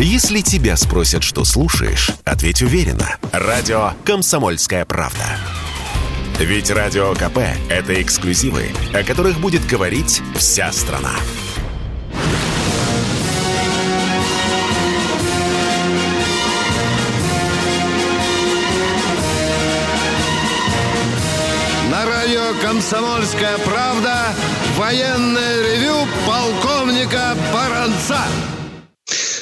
Если тебя спросят, что слушаешь, ответь уверенно. Радио «Комсомольская правда». Ведь Радио КП – это эксклюзивы, о которых будет говорить вся страна. На радио «Комсомольская правда» военное ревю полковника Баранца.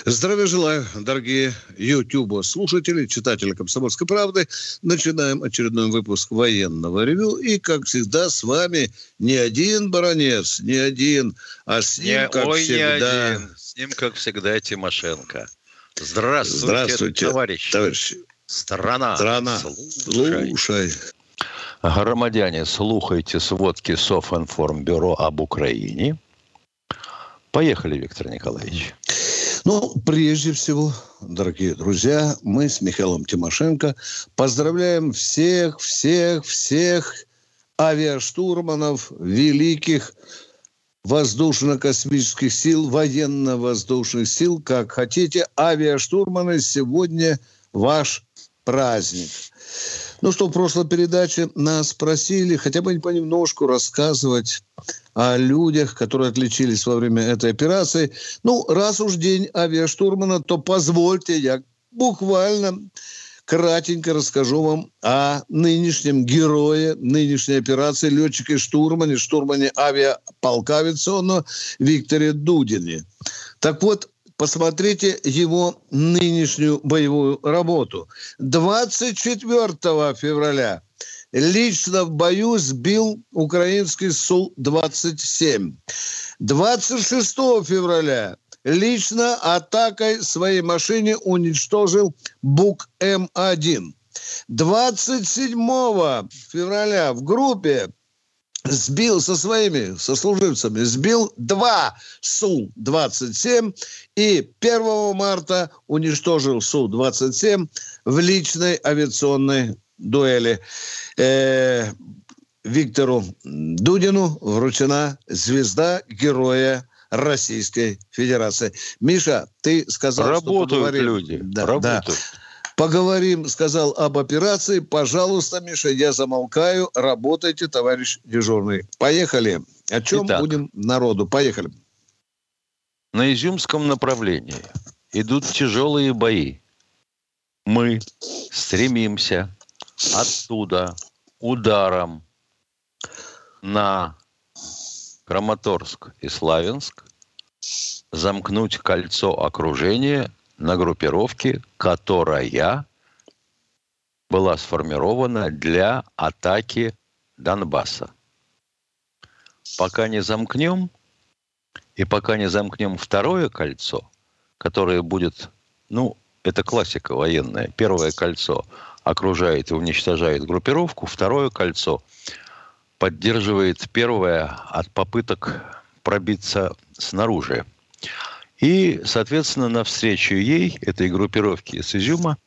Здравия желаю, дорогие ютубо-слушатели, читатели «Комсомольской правды». Начинаем очередной выпуск военного ревю. И, как всегда, с вами не один Баранец, не один, а с ним, как всегда, Тимошенко. Здравствуйте, товарищи. Страна, слушай. Громадяне, слушайте сводки Софинформ-бюро об Украине. Поехали, Виктор Николаевич. Ну, прежде всего, дорогие друзья, мы с Михаилом Тимошенко поздравляем всех авиаштурманов великих воздушно-космических сил, военно-воздушных сил, как хотите. Авиаштурманы, сегодня ваш праздник. Ну что, в прошлой передаче нас просили хотя бы понемножку рассказывать о людях, которые отличились во время этой операции. Ну, раз уж день авиаштурмана, то позвольте, я буквально кратенько расскажу вам о нынешнем герое нынешней операции, летчике-штурмане, штурмане авиаполка авиационного Викторе Дудине. Так вот, посмотрите его нынешнюю боевую работу. 24 февраля лично в бою сбил украинский Су-27. 26 февраля лично атакой своей машины уничтожил Бук М1. 27 февраля в группе сбил со своими сослуживцами, сбил 2 Су-27 и 1 марта уничтожил Су-27 в личной авиационной дуэли. Виктору Дудину вручена звезда Героя Российской Федерации. Миша, ты сказал, люди. Да, работают. Да. Поговорим, сказал об операции. Пожалуйста, Миша, я замолкаю. Работайте, товарищ дежурный. Поехали. О чем Итак, будем народу? Поехали. На Изюмском направлении идут тяжелые бои. Мы стремимся оттуда ударом на Краматорск и Славянск замкнуть кольцо окружения на группировке, которая была сформирована для атаки Донбасса. Пока не замкнем, и пока не замкнем второе кольцо, которое будет, ну, это классика военная. Первое кольцо окружает и уничтожает группировку. Второе кольцо поддерживает первое от попыток пробиться снаружи. И, соответственно, навстречу ей, этой группировке с Изюма,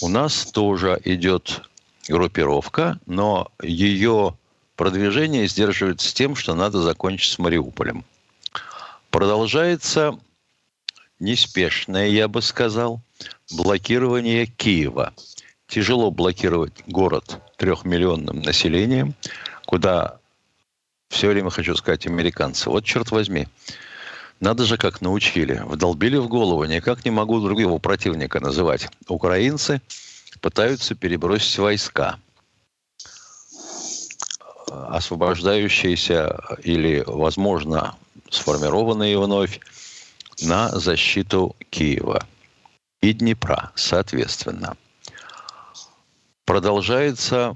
у нас тоже идет группировка, но ее продвижение сдерживается с тем, что надо закончить с Мариуполем. Продолжается неспешное, я бы сказал, блокирование Киева. Тяжело блокировать город 3-миллионным населением, куда все время, хочу сказать, американцы. Вот черт возьми, надо же, как научили. Вдолбили в голову, никак не могу другого противника называть. Украинцы пытаются перебросить войска, освобождающиеся или, возможно, сформированные вновь, на защиту Киева и Днепра, соответственно. Продолжается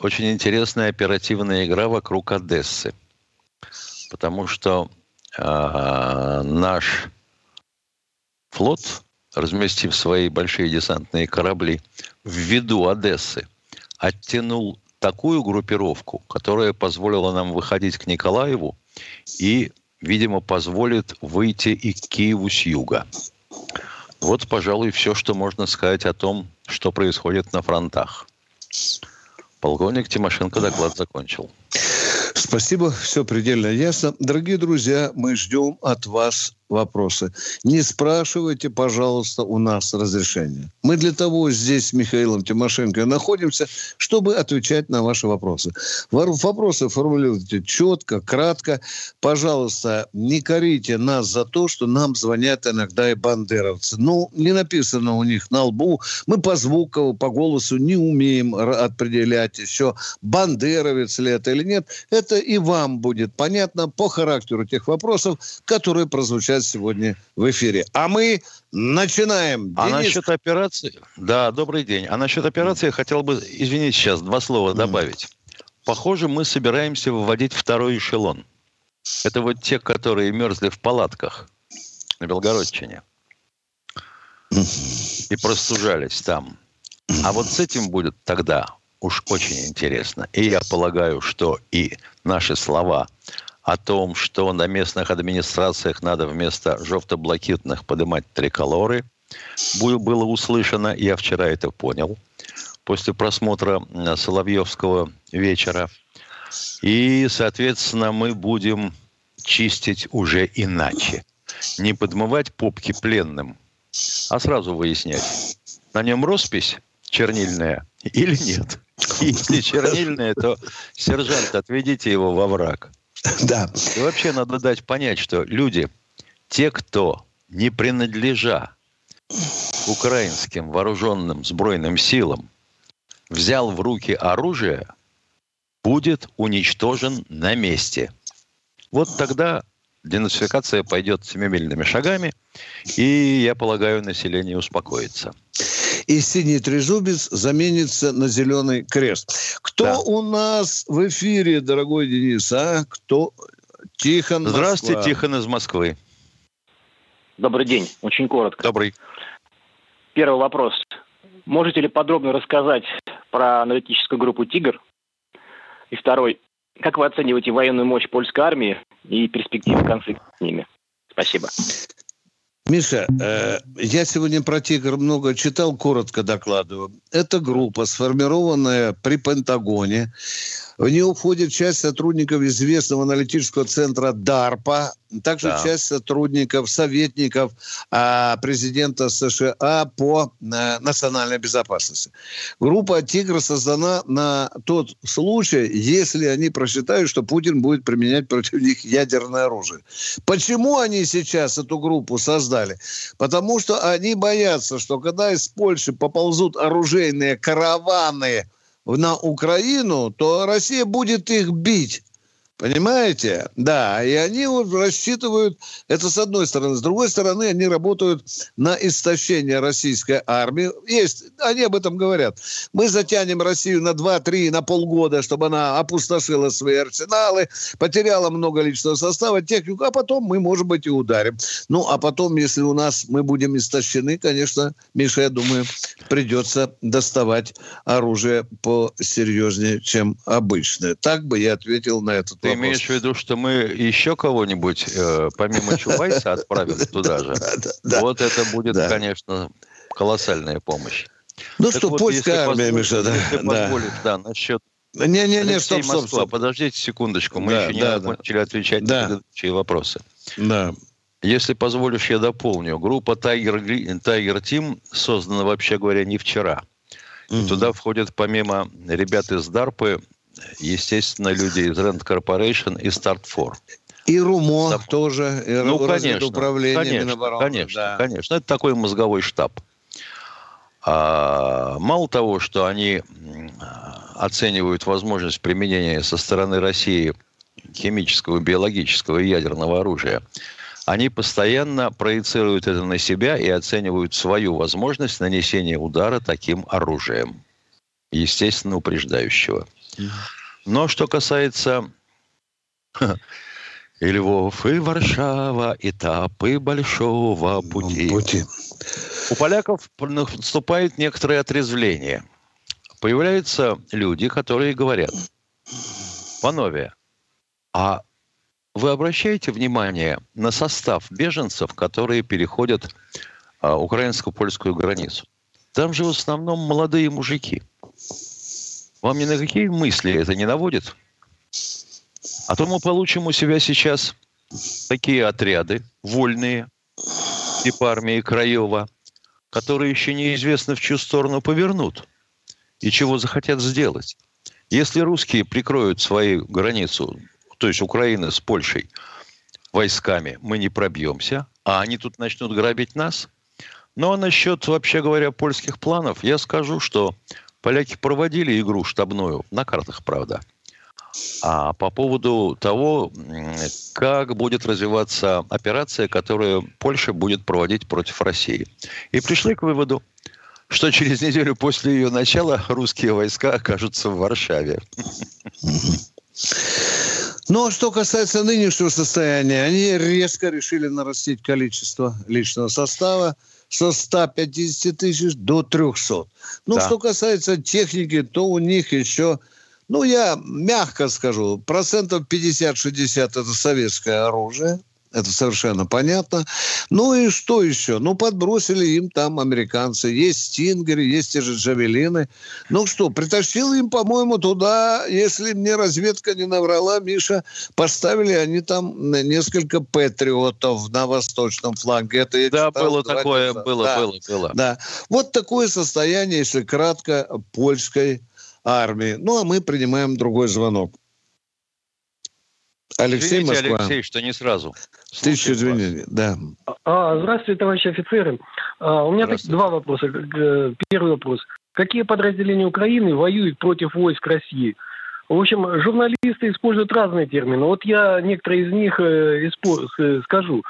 очень интересная оперативная игра вокруг Одессы, потому что наш флот, разместив свои большие десантные корабли в виду Одессы, оттянул такую группировку, которая позволила нам выходить к Николаеву и, видимо, позволит выйти и к Киеву с юга. Вот, пожалуй, все, что можно сказать о том, что происходит на фронтах. Полковник Тимошенко доклад закончил. Спасибо, все предельно ясно. Дорогие друзья, мы ждем от вас вопросы. Не спрашивайте, пожалуйста, у нас разрешения. Мы для того здесь с Михаилом Тимошенко находимся, чтобы отвечать на ваши вопросы. Вопросы формулируйте четко, кратко. Пожалуйста, не корите нас за то, что нам звонят иногда и бандеровцы. Ну, не написано у них на лбу. Мы по звуку, по голосу не умеем определять еще, бандеровец ли это или нет. Это и вам будет понятно по характеру тех вопросов, которые прозвучат сегодня в эфире. А мы начинаем. А насчет операции... Да, добрый день. А насчет операции я хотел бы, извините, сейчас два слова добавить. Похоже, мы собираемся выводить второй эшелон. Это вот те, которые мерзли в палатках на Белгородчине. И простужались там. А вот с этим будет тогда уж очень интересно. И я полагаю, что и наши слова о том, что на местных администрациях надо вместо жовто-блакитных поднимать триколоры, было услышано. Я вчера это понял после просмотра Соловьевского вечера. И, соответственно, мы будем чистить уже иначе. Не подмывать попки пленным, а сразу выяснять, на нем роспись чернильная или нет. Если чернильная, то, сержант, отведите его во враг. Да. И вообще надо дать понять, что люди, те, кто не принадлежа украинским вооруженным сбройным силам, взял в руки оружие, будет уничтожен на месте. Вот тогда денацификация пойдет семимильными шагами, и, я полагаю, население успокоится. И синий трезубец заменится на зеленый крест. Кто у нас в эфире, дорогой Денис? А? Кто? Тихон, Москва. Здравствуйте, Тихон из Москвы. Добрый день. Очень коротко. Добрый. Первый вопрос. Можете ли подробно рассказать про аналитическую группу «Тигр»? И второй. Как вы оцениваете военную мощь польской армии и перспективы конфликта с ними? Спасибо. Миша, я сегодня про «Тигр» много читал, коротко докладываю. Это группа, сформированная при Пентагоне. В нее входит часть сотрудников известного аналитического центра DARPA, также часть сотрудников, советников президента США по национальной безопасности. Группа «Тигр» создана на тот случай, если они просчитают, что Путин будет применять против них ядерное оружие. Почему они сейчас эту группу создали? Потому что они боятся, что когда из Польши поползут оружейные караваны на Украину, то Россия будет их бить. Понимаете? Да. И они вот рассчитывают... Это с одной стороны. С другой стороны, они работают на истощение российской армии. Есть. Они об этом говорят. Мы затянем Россию на 2-3, на полгода, чтобы она опустошила свои арсеналы, потеряла много личного состава, технику, а потом мы, может быть, и ударим. Ну, а потом, если у нас мы будем истощены, конечно, Миша, я думаю, придется доставать оружие посерьезнее, чем обычное. Так бы я ответил на этот вопрос. Ты имеешь в виду, что мы еще кого-нибудь, помимо Чубайса, отправим туда же? Вот это будет, конечно, колоссальная помощь. Ну что, польская армия, Миша, да. Если позволишь, да, насчет... Не-не-не, стоп. Подождите секундочку, мы еще не закончили отвечать на предыдущие вопросы. Да. Если позволишь, я дополню. Группа Tiger Team создана, вообще говоря, не вчера. Туда входят, помимо ребят из DARPA, естественно, люди из Рэнд Корпорэйшн и Stratfor. И РУМО тоже, и разведуправление Минобороны. Конечно. Это такой мозговой штаб. А мало того, что они оценивают возможность применения со стороны России химического, биологического и ядерного оружия, они постоянно проецируют это на себя и оценивают свою возможность нанесения удара таким оружием, естественно, упреждающего. Но что касается и Львов, и Варшава, этапы большого пути. У поляков наступает некоторое отрезвление. Появляются люди, которые говорят: панове, а вы обращаете внимание на состав беженцев, которые переходят украинско-польскую границу? Там же в основном молодые мужики. Вам ни на какие мысли это не наводит? А то мы получим у себя сейчас такие отряды вольные, типа армии Краева, которые еще неизвестно, в чью сторону повернут и чего захотят сделать. Если русские прикроют свою границу, то есть Украина с Польшей, войсками, мы не пробьемся, а они тут начнут грабить нас. Ну, а насчет, вообще говоря, польских планов, я скажу, что поляки проводили игру штабную, на картах, правда, а по поводу того, как будет развиваться операция, которую Польша будет проводить против России. И пришли к выводу, что через неделю после ее начала русские войска окажутся в Варшаве. Ну, а что касается нынешнего состояния, они резко решили нарастить количество личного состава со 150 тысяч до 300. Ну, да. Что касается техники, то у них еще, ну, я мягко скажу, процентов 50-60 это советское оружие. Это совершенно понятно. Ну и что еще? Ну, подбросили им там американцы. Есть стингеры, есть те же джавелины. Ну что, притащил им, по-моему, туда, если мне разведка не наврала, Миша, поставили они там несколько патриотов на восточном фланге. Это я читал, было такое, было. Да. Вот такое состояние, если кратко, польской армии. Ну, а мы принимаем другой звонок. Алексей, извините, Москва. Алексей, что не сразу. Слушайте, извините, да. Здравствуйте, товарищи офицеры. У меня два вопроса. Первый вопрос. Какие подразделения Украины воюют против войск России? В общем, журналисты используют разные термины. Вот я некоторые из них скажу.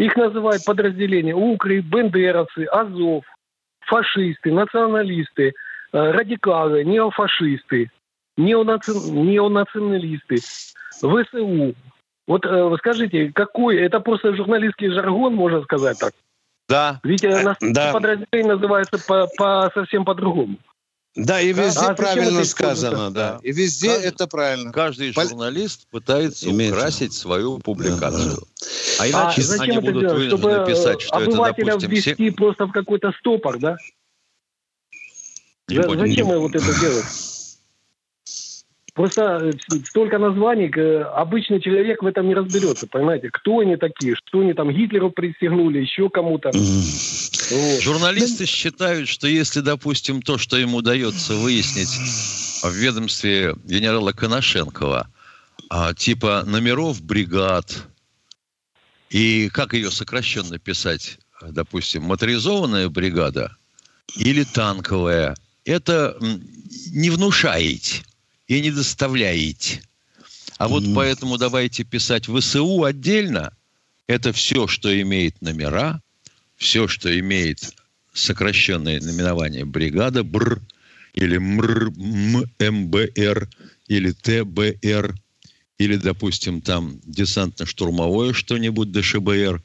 Их называют подразделения укры, бендеровцы, Азов, фашисты, националисты, радикалы, неофашисты, неонационалисты, ВСУ. Вот вы скажите, какой... Это просто журналистский жаргон, можно сказать так? Да. Ведь да. Подразделение называется совсем по-другому. Да, и везде правильно сказано. Да. И везде это правильно. Каждый журналист пытается украсить свою публикацию. Да. А иначе они будут вынуждены писать, что это, допустим... ввести просто в какой-то стопор, да? Зачем вот это делать? Просто столько названий, обычный человек в этом не разберется, понимаете? Кто они такие, что они там Гитлеру присягнули, еще кому-то. Вот. Журналисты считают, что если, допустим, то, что им удается выяснить в ведомстве генерала Коношенкова, типа номеров бригад и как ее сокращенно писать, допустим, моторизованная бригада или танковая, это не внушает и не доставляете. А вот поэтому давайте писать ВСУ отдельно. Это все, что имеет номера, все, что имеет сокращенное наименование бригада, БР, или МР, МБР, или ТБР, или, допустим, там десантно-штурмовое что-нибудь, ДШБР.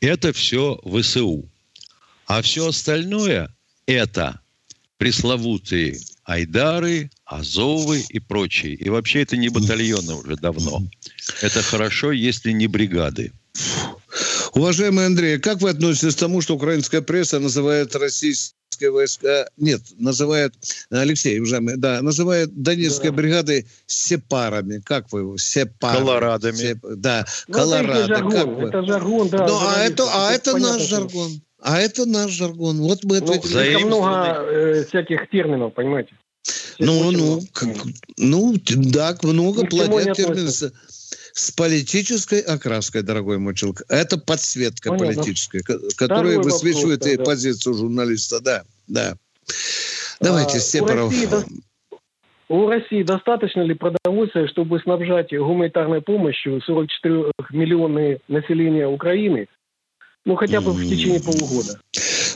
Это все ВСУ. А все остальное – это пресловутые айдары, азовы и прочие. И вообще это не батальоны уже давно. Это хорошо, если не бригады. Уважаемый Андрей, как вы относитесь к тому, что украинская пресса называет российские войска... Нет, называет... Алексей, уважаемый, да, называет донецкие бригады сепарами. Как вы его? Сепарами. Колорадами. Да, ну, колорады. Это жаргон, да. Ну, это наш жаргон. А это наш жаргон. Вот мы это... Слишком много всяких терминов, понимаете? Так много плодят термины с политической окраской, дорогой мой человек. Это подсветка политическая, которая высвечивает и позицию журналиста. Да. Давайте, Степаров. У России достаточно ли продовольствия, чтобы снабжать гуманитарной помощью 44 миллионов населения Украины? Ну, хотя бы в течение полугода.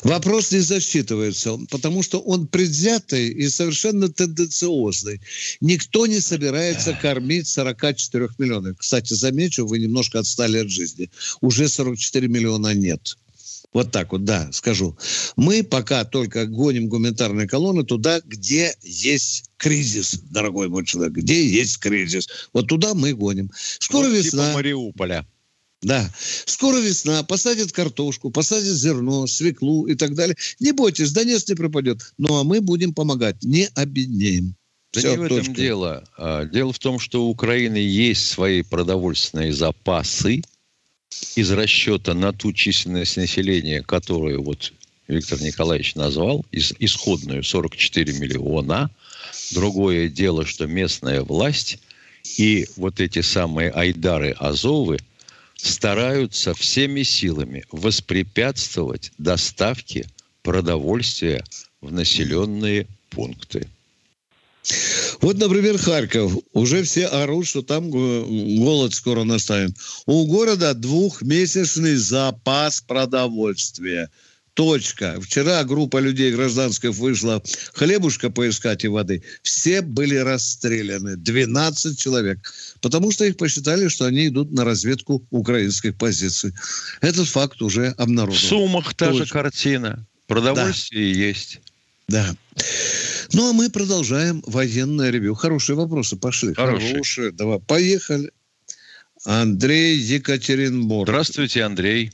Вопрос не засчитывается, потому что он предвзятый и совершенно тенденциозный. Никто не собирается кормить 44 миллионов. Кстати, замечу, вы немножко отстали от жизни. Уже 44 миллиона нет. Вот так вот, да, скажу. Мы пока только гоним гуманитарные колонны туда, где есть кризис, дорогой мой человек. Где есть кризис. Вот туда мы гоним. Скоро весна. Типа Мариуполя. Да. Скоро весна, посадят картошку, посадят зерно, свеклу и так далее. Не бойтесь, Донец не пропадет. Ну, а мы будем помогать, не обеднеем. Да все, не в этом дело. Дело в том, что у Украины есть свои продовольственные запасы, из расчета на ту численность населения, которую вот Виктор Николаевич назвал, исходную 44 миллиона. Другое дело, что местная власть и вот эти самые айдары Азовы стараются всеми силами воспрепятствовать доставке продовольствия в населенные пункты. Вот, например, Харьков. Уже все орут, что там голод скоро настанет. У города двухмесячный запас продовольствия. Точка. Вчера группа людей гражданских вышла хлебушка поискать и воды. Все были расстреляны. 12 человек. Потому что их посчитали, что они идут на разведку украинских позиций. Этот факт уже обнаружен. В Сумах та же картина. Продовольствие есть. Да. Ну, а мы продолжаем военное ревью. Хорошие вопросы пошли. Хорошие. Давай, поехали. Андрей, Екатеринбург. Здравствуйте, Андрей.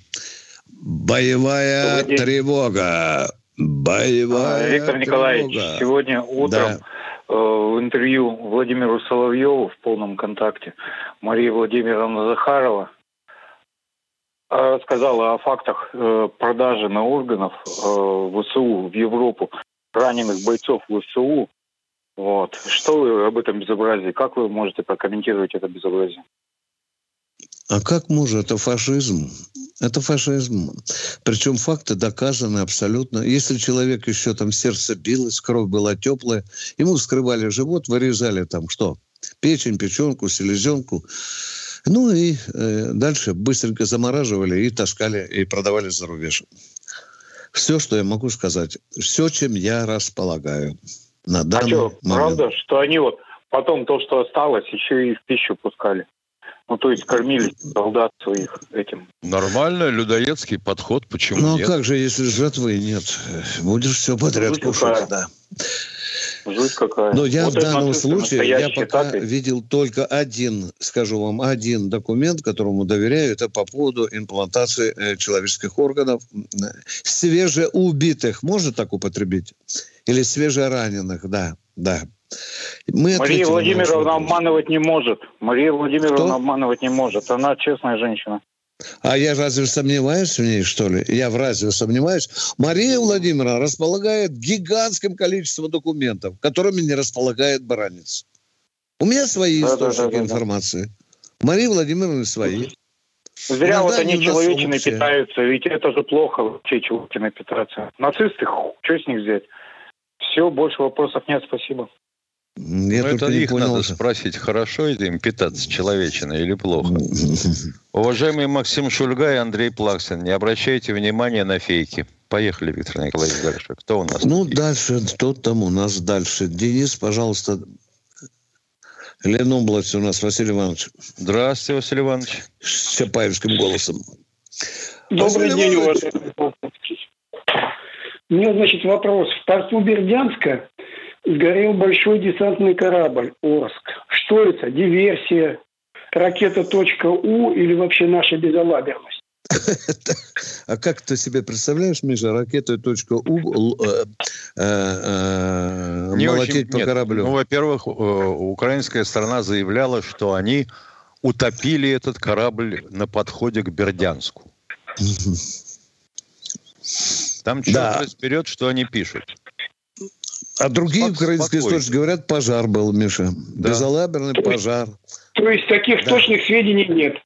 Боевая тревога. Виктор Николаевич, тревога. Сегодня утром в интервью Владимиру Соловьеву в «Полном контакте» Мария Владимировна Захарова рассказала о фактах продажи на органов ВСУ в Европу раненых бойцов ВСУ. Вот. Что вы об этом безобразии? Как вы можете прокомментировать это безобразие? А как может? Это фашизм. Это фашизм. Причем факты доказаны абсолютно. Если человек еще там сердце билось, кровь была теплая, ему вскрывали живот, вырезали там что? Печень, печенку, селезенку. Ну и дальше быстренько замораживали и таскали, и продавали за рубеж. Все, что я могу сказать. Все, чем я располагаю на данный момент. Правда, что они вот потом то, что осталось, еще и в пищу пускали? Ну, то есть кормили солдат своих этим. Нормально, людоедский подход, почему нет? Ну, как же, если жратвы нет? Будешь все подряд кушать, да. Жуть какая. Но я вот в данном случае, я пока видел только один, скажу вам, один документ, которому доверяю, это по поводу имплантации человеческих органов свежеубитых, можно так употребить? Или свежераненых, да, да. Мария Владимировна обманывать не может. Мария Владимировна обманывать не может. Она честная женщина. А я разве сомневаюсь в ней, что ли? Я разве сомневаюсь? Мария Владимировна располагает гигантским количеством документов, которыми не располагает Баранец. У меня свои источники информации. Мария Владимировна свои. Зря иногда вот они человечиной питаются. Ведь это же плохо вообще человечиной питаться. Нацисты, что с них взять? Все, больше вопросов нет, спасибо. Я это их надо спросить, хорошо это им питаться человечиной или плохо. Уважаемый Максим Шульга и Андрей Плаксин, не обращайте внимания на фейки. Поехали, Виктор Николаевич, дальше. Кто у нас? Ну, дальше, кто там у нас дальше? Денис, пожалуйста. Ленобласть у нас, Василий Иванович. Здравствуйте, Василий Иванович. С чапаевским голосом. Добрый день, уважаемый Плаксин. У меня, значит, вопрос. В порту Бердянска сгорел большой десантный корабль «Орск». Что это? Диверсия? Ракета «Точка-У» или вообще наша безалаберность? А как ты себе представляешь, Миша, ракету «Точка-У» молотить по кораблю? Ну, во-первых, украинская сторона заявляла, что они утопили этот корабль на подходе к Бердянску. Там черт разберет, что они пишут. А другие украинские источники говорят, пожар был, Миша. Да. Безалаберный пожар. То есть таких точных сведений нет?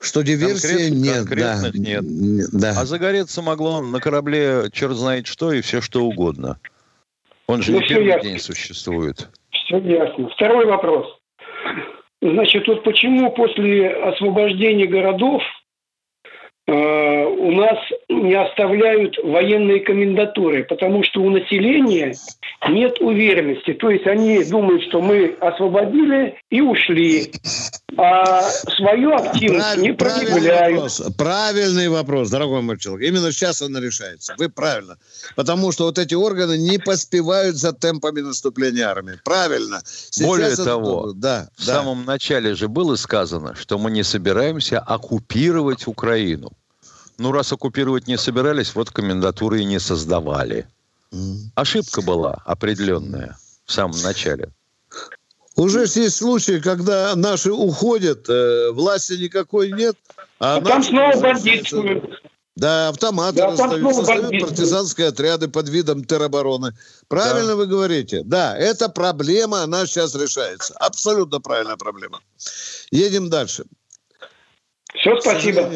Что диверсии нет. Конкретных нет. Да. А загореться могло на корабле черт знает что и все что угодно. Он же не первый день существует. Все ясно. Второй вопрос. Значит, вот почему после освобождения городов у нас не оставляют военные комендатуры, потому что у населения нет уверенности. То есть они думают, что мы освободили и ушли, а свою активность не проявляют. Правильный вопрос, дорогой мой человек. Именно сейчас он решается. Вы правильно. Потому что вот эти органы не поспевают за темпами наступления армии. Правильно. Сейчас более того, в самом начале же было сказано, что мы не собираемся оккупировать Украину. Ну, раз оккупировать не собирались, вот комендатуры и не создавали. Ошибка была определенная в самом начале. Уже есть случаи, когда наши уходят, власти никакой нет. А там снова бандитствуют. Да, автоматы расстают партизанские отряды под видом теробороны. Правильно да. Вы говорите. Да, эта проблема, она сейчас решается. Абсолютно правильная проблема. Едем дальше. Все, спасибо.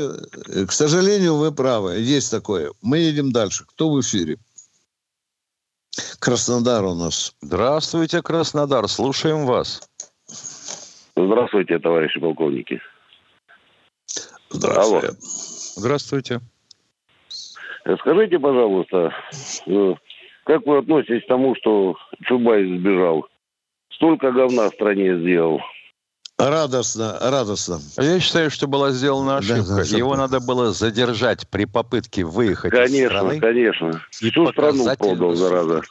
К сожалению, вы правы. Есть такое. Мы едем дальше. Кто в эфире? Краснодар у нас. Здравствуйте, Краснодар. Слушаем вас. Здравствуйте, товарищи полковники. Здравствуйте. Алло. Здравствуйте. Скажите, пожалуйста, как вы относитесь к тому, что Чубайс сбежал? Столько говна в стране сделал. Радостно, радостно. Я считаю, что была сделана ошибка. Да, его надо было задержать при попытке выехать из страны. Конечно, конечно. Всю страну продал, зараза.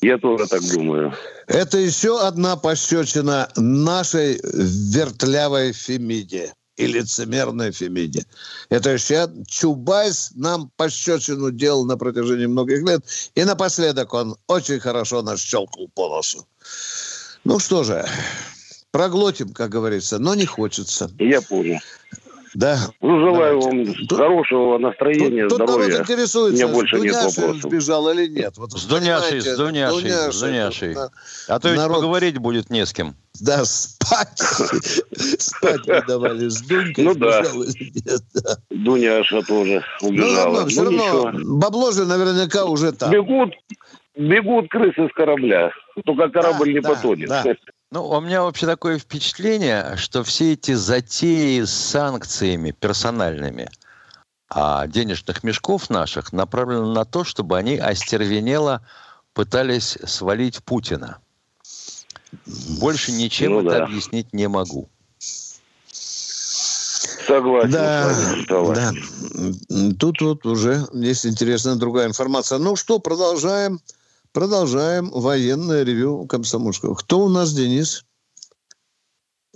Я тоже так думаю. Это еще одна пощечина нашей вертлявой Фемиде. И лицемерной Фемиде. Это еще Чубайс нам пощечину делал на протяжении многих лет. И напоследок он очень хорошо нащелкал по носу. Ну что же, проглотим, как говорится, но не хочется. Я понял. Да. Ну, желаю вам хорошего настроения, здоровья. Тут народ интересуется, Дуняшин сбежал или нет. Вот, с Дуняшей. А то ведь народ... поговорить будет не с кем. Да, спать не давали. С Дунькой сбежал или нет. Дуняша тоже убежала. Ну, все равно, бабло же наверняка уже там. Бегут крысы с корабля. Только корабль не потонет. Ну, у меня вообще такое впечатление, что все эти затеи с санкциями персональными денежных мешков наших направлены на то, чтобы они остервенело пытались свалить Путина. Больше ничем объяснить не могу. Согласен. Да. Тут вот уже есть интересная другая информация. Ну что, продолжаем. Продолжаем военное ревью Комсомольского. Кто у нас, Денис?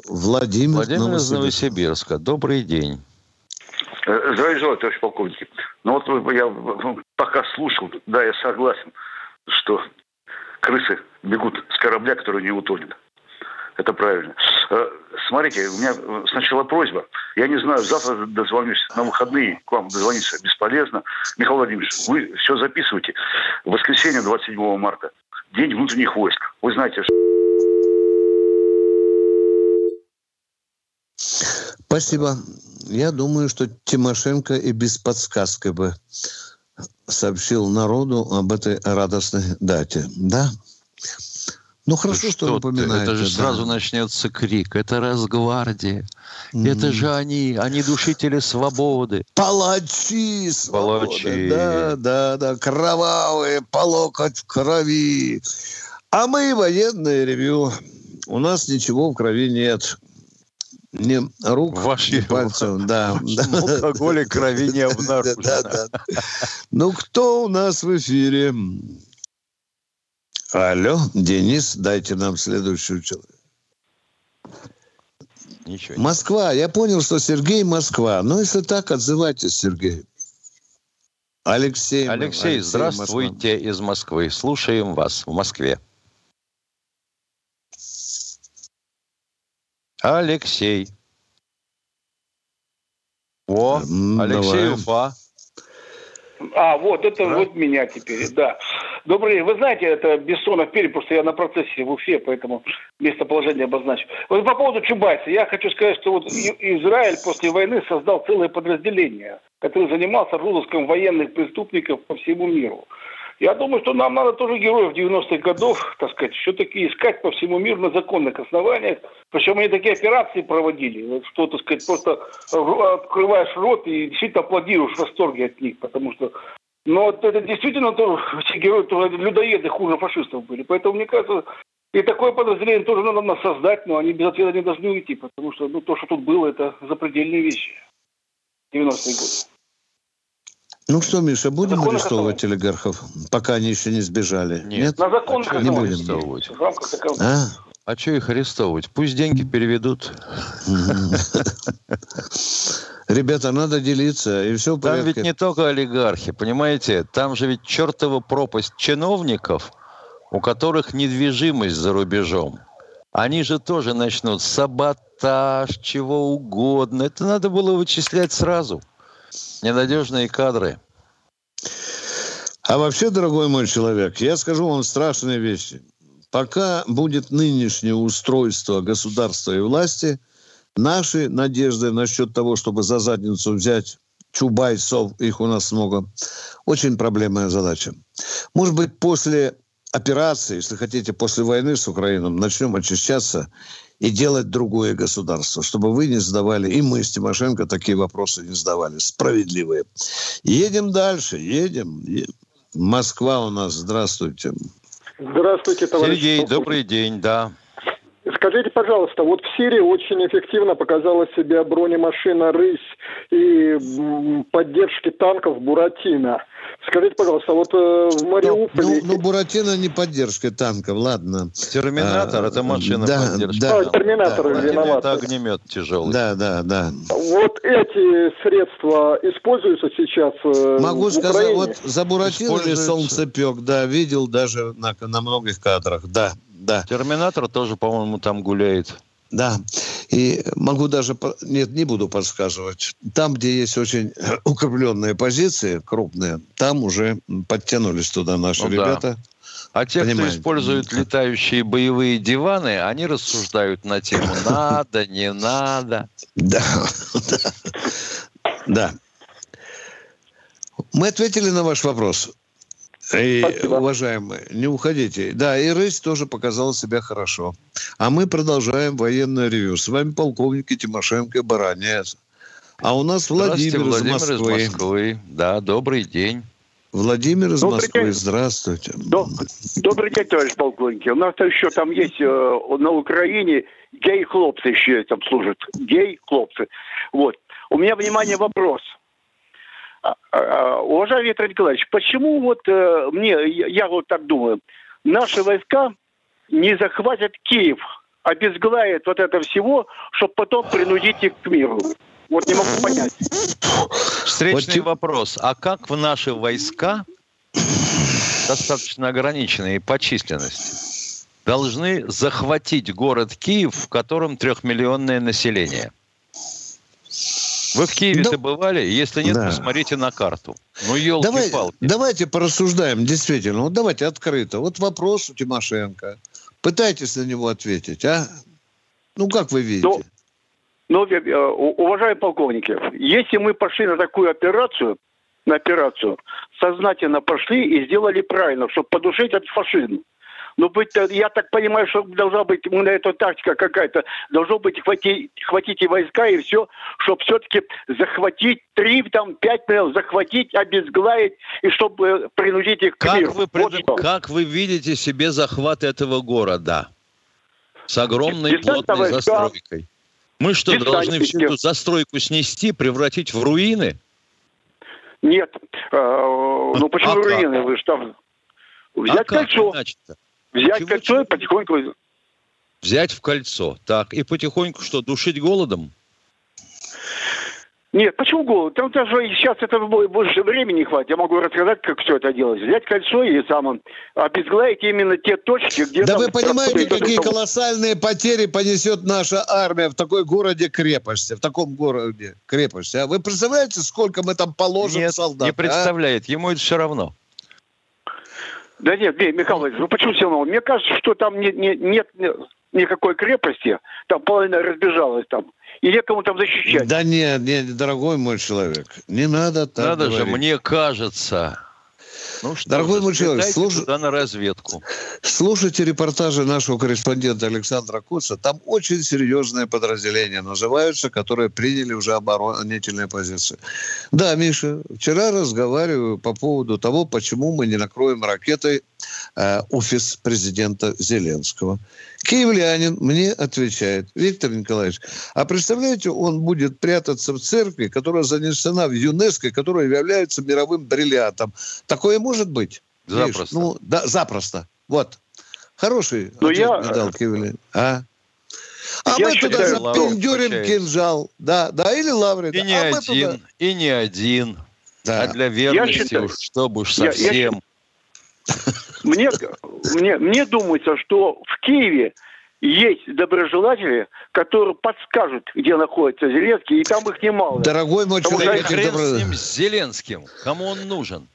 Владимир из Новосибирска. Добрый день. Здравия желаю, товарищ полковник. Ну вот я пока слушал, да, я согласен, что крысы бегут с корабля, который не утонет. Это правильно. Смотрите, у меня сначала просьба. Я не знаю, завтра дозвонюсь на выходные. К вам дозвониться бесполезно. Михаил Владимирович, вы все записывайте. В воскресенье 27 марта. День внутренних войск. Вы знаете, что... Спасибо. Я думаю, что Тимошенко и без подсказки бы сообщил народу об этой радостной дате. Да? Ну, хорошо, что напоминаете. Это же сразу начнется крик. Это Росгвардия. Это же они. Они душители свободы. Палачи свободы. Палачи. Да. Кровавые, по локоть в крови. А мы военное ревью. У нас ничего в крови нет. Не рук, не пальцев. Да. Алкоголь и крови не обнаружено. Ну, кто у нас в эфире? Алло, Денис, дайте нам следующего человека. Ничего. Москва. Я понял, что Сергей Москва. Ну, если так, отзывайтесь, Сергей. Алексей, здравствуйте, Москва. Из Москвы. Слушаем вас в Москве. Алексей. О, Алексей, Уфа. Вот меня теперь, да. Добрый день. Вы знаете, это Бессонов Пермь, просто я на процессе в Уфе, поэтому местоположение обозначу. Вот по поводу Чубайса. Я хочу сказать, что вот Израиль после войны создал целое подразделение, которое занималось розыском военных преступников по всему миру. Я думаю, что нам надо тоже героев 90-х годов, так сказать, все-таки искать по всему миру на законных основаниях. Причем они такие операции проводили, что, так сказать, просто открываешь рот и действительно аплодируешь в восторге от них, потому что... Но это действительно все герои людоеды хуже фашистов были. Поэтому, мне кажется, и такое подразделение тоже надо создать, но они без ответа не должны уйти, потому что то, что тут было, это запредельные вещи. 90-е годы. Ну что, Миша, будем арестовывать олигархов, пока они еще не сбежали? Нет? На законных арестовывать. А что их арестовывать? Пусть деньги переведут. Ребята, надо делиться, и все в порядке. Там ведь не только олигархи, понимаете? Там же ведь чертова пропасть чиновников, у которых недвижимость за рубежом. Они же тоже начнут саботаж, чего угодно. Это надо было вычислять сразу. Ненадежные кадры. А вообще, дорогой мой человек, я скажу вам страшные вещи. Пока будет нынешнее устройство государства и власти, наши надежды насчет того, чтобы за задницу взять Чубайсов, их у нас много, очень проблемная задача. Может быть, после операции, если хотите, после войны с Украиной, начнем очищаться и делать другое государство, чтобы вы не задавали, и мы с Тимошенко такие вопросы не задавали, справедливые. Едем дальше, едем. Москва у нас, здравствуйте. Здравствуйте, товарищ. Сергей, добрый день, да. Скажите, пожалуйста, вот в Сирии очень эффективно показала себя бронемашина «Рысь» и поддержки танков «Буратино». Скажите, пожалуйста, вот в Мариуполе... Ну, «Буратино» не поддержка танков, ладно. «Терминатор» — это машина поддержки. Да, «Терминатор» виноват. Это огнемет тяжелый. Да. Вот эти средства используются сейчас в Украине? Могу сказать, вот за «Буратино» или «Солнцепек», да, видел даже на многих кадрах, да. Да. «Терминатор» тоже, по-моему, там гуляет. Да. И могу даже... Нет, не буду подсказывать. Там, где есть очень укрепленные позиции, крупные, там уже подтянулись туда наши ребята. Да. А те, понимаете, кто использует летающие боевые диваны, они рассуждают на тему «надо, не надо». Да. Мы ответили на ваш вопрос. И, уважаемые, не уходите. Да, и «Рысь» тоже показала себя хорошо. А мы продолжаем военное ревью. С вами полковники Тимошенко и Баранец. А у нас Владимир из Москвы. Да, добрый день. Владимир из Москвы, здравствуйте. Добрый день, товарищ полковники. У нас еще там есть на Украине гей-хлопцы еще там служат. Гей-хлопцы. Вот. У меня, внимание, вопрос. Уважаемый Виктор Николаевич, почему вот я вот так думаю, наши войска не захватят Киев, обезглавят вот это всего, чтобы потом принудить их к миру? Вот не могу понять. Встречный вопрос. А как в наши войска, достаточно ограниченные по численности, должны захватить город Киев, в котором 3-миллионное население? Вы в Киеве-то бывали? Если нет, посмотрите на карту. Ну, елки-палки. Давайте порассуждаем, действительно. Вот давайте открыто. Вот вопрос у Тимошенко. Пытайтесь на него ответить, а? Ну, как вы видите? Ну, уважаемые полковники, если мы пошли на такую операцию, сознательно пошли и сделали правильно, чтобы подушить этот фашизм. Но я так понимаю, что должна быть на эту тактика какая-то. Должно быть хватить и войска, и все, чтобы все-таки захватить 3-5 миллионов, захватить, обезглавить, и чтобы принудить их к миру. Как вы видите себе захват этого города с огромной плотной застройкой? Мы что, должны всю эту застройку снести, превратить в руины? Нет. Ну почему руины? Вы что? Взять кольцо. Взять кольцо и потихоньку... Взять в кольцо. Так, и потихоньку что, душить голодом? Нет, почему голод? Там даже сейчас это больше времени не хватит. Я могу рассказать, как все это делать. Взять кольцо и обезглавить именно те точки, где... Да вы понимаете, какие колоссальные потери понесет наша армия в такой городе-крепости, в таком городе-крепости. А вы представляете, сколько мы там положим солдат? Нет, не представляет. Ему это все равно. Да нет, Михаил Владимирович, ну почему все равно? Мне кажется, что там нет никакой крепости, там половина разбежалась там, и некому там защищать. Да нет, дорогой мой человек, не надо так говорить. Надо же, мне кажется. Ну что, дорогой мой человек, на разведку. Слушайте репортажи нашего корреспондента Александра Коца. Там очень серьезные подразделения называются, которые приняли уже оборонительные позиции. Да, Миша, вчера разговариваю по поводу того, почему мы не накроем ракетой офис президента Зеленского. Киевлянин мне отвечает: Виктор Николаевич, а представляете, он будет прятаться в церкви, которая занесена в ЮНЕСКО, которая является мировым бриллиантом. Такое может быть? Запросто. Видишь? Ну, да, запросто. Вот. Хороший ответ дал Киевлянин. А мы туда запиндюрим кинжал. Да, или лавры. И не один. Да. А для верности уж, чтобы уж совсем... Мне думается, что в Киеве есть доброжелатели, которые подскажут, где находится Зеленский, и там их немало. Дорогой мой человек, хрен с ним, с Зеленским. Кому он нужен?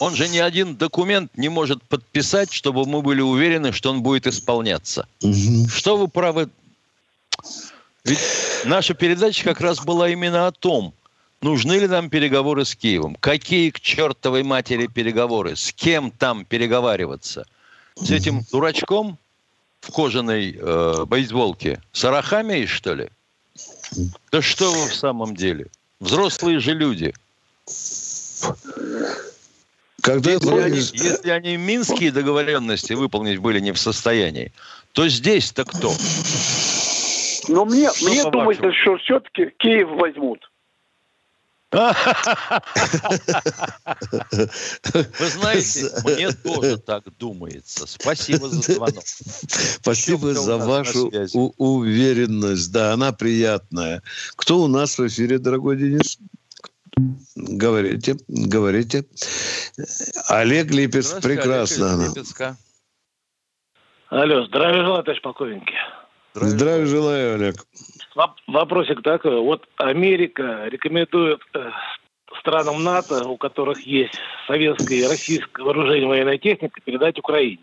Он же ни один документ не может подписать, чтобы мы были уверены, что он будет исполняться. Угу. Что вы правы? Ведь наша передача как раз была именно о том, нужны ли нам переговоры с Киевом. Какие к чертовой матери переговоры? С кем там переговариваться? С этим дурачком в кожаной бейсболке? С арахамией, что ли? Да что вы в самом деле? Взрослые же люди. Если они минские договоренности выполнить были не в состоянии, то здесь-то кто? Но мне думается, что все-таки Киев возьмут. Вы знаете, мне тоже так думается. Спасибо за звонок. Спасибо за вашу уверенность. Да, она приятная. Кто у нас в эфире, дорогой Денис? Говорите. Олег Липец, прекрасно. Алло, здравия желаю, товарищ полковник. Здравия желаю, Олег. Вопросик такой. Вот Америка рекомендует странам НАТО, у которых есть советское и российское вооружение и военная техника, передать Украине.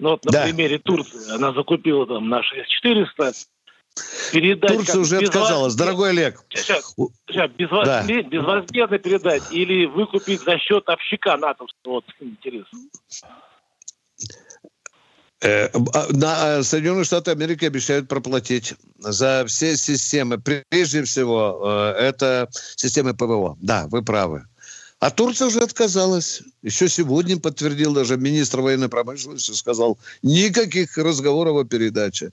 Но вот на примере Турции она закупила там наши С-400. Турция уже отказалась. Дорогой Олег. Сейчас безвозмездно передать или выкупить за счет общака натовского. Вот, интересно. Соединенные Штаты Америки обещают проплатить за все системы. Прежде всего, это системы ПВО. Да, вы правы. А Турция уже отказалась. Еще сегодня подтвердил даже министр военной промышленности, сказал, никаких разговоров о передаче.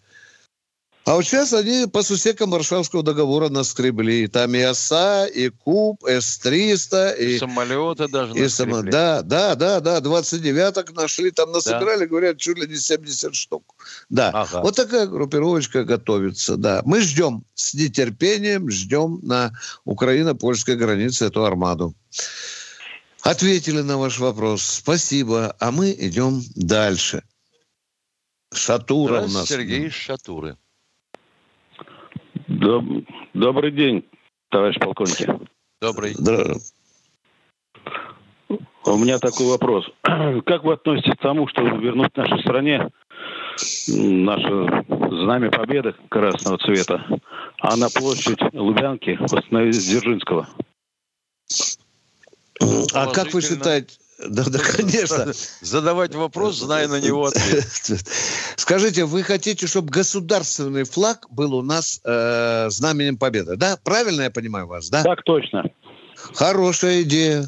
А вот сейчас они по сусекам Варшавского договора наскребли. Там и ОСА, и КУБ, С-300. И самолеты даже наскребли. Да, 29-ок нашли. Там насобирали, говорят, чуть ли не 70 штук. Да, ага. Вот такая группировочка готовится. Да. Мы ждем, с нетерпением ждем на Украино-Польской границе эту армаду. Ответили на ваш вопрос. Спасибо. А мы идем дальше. Шатура у нас. Сергей из Шатуры. Добрый день, товарищ полковник. Добрый. У меня такой вопрос. Как вы относитесь к тому, что вернуть нашей стране наше знамя победы красного цвета, а на площадь Лубянки восстановить Дзержинского? А как вы считаете... Да, конечно. Задавать вопрос, зная на него ответ. Скажите, вы хотите, чтобы государственный флаг был у нас знаменем победы, да? Правильно я понимаю вас, да? Так точно. Хорошая идея.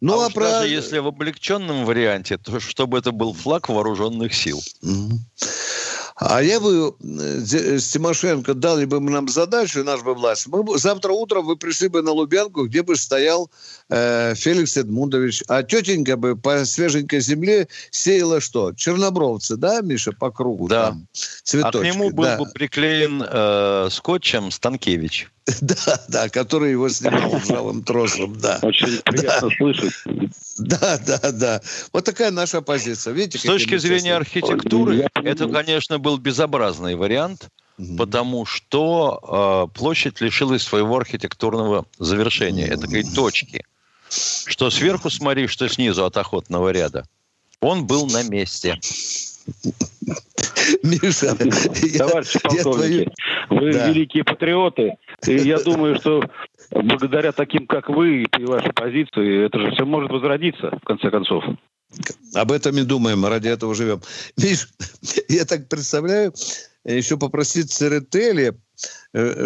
Ну, а даже если в облегченном варианте, то чтобы это был флаг вооруженных сил. А я бы с Тимошенко дали бы нам задачу, наша бы власть. Завтра утром вы пришли бы на Лубянку, где бы стоял Феликс Эдмундович. А тетенька бы по свеженькой земле сеяла что? Чернобровцы, да, Миша, по кругу? Да. Там, цветочки. А к нему был бы приклеен скотчем Станкевич. Да, который его снимал ржавым тросом, да. Очень приятно слышать. Да. Вот такая наша позиция. Видите, с точки зрения архитектуры, это, конечно, был безобразный вариант, потому что площадь лишилась своего архитектурного завершения, этой точки. Что сверху смотри, что снизу от охотного ряда. Он был на месте. Миша, товарищи полковники, вы великие патриоты. И я думаю, что благодаря таким, как вы, и вашей позиции, это же все может возродиться, в конце концов. Об этом и думаем, ради этого живем. Миш, я так представляю, еще попросить Церетели,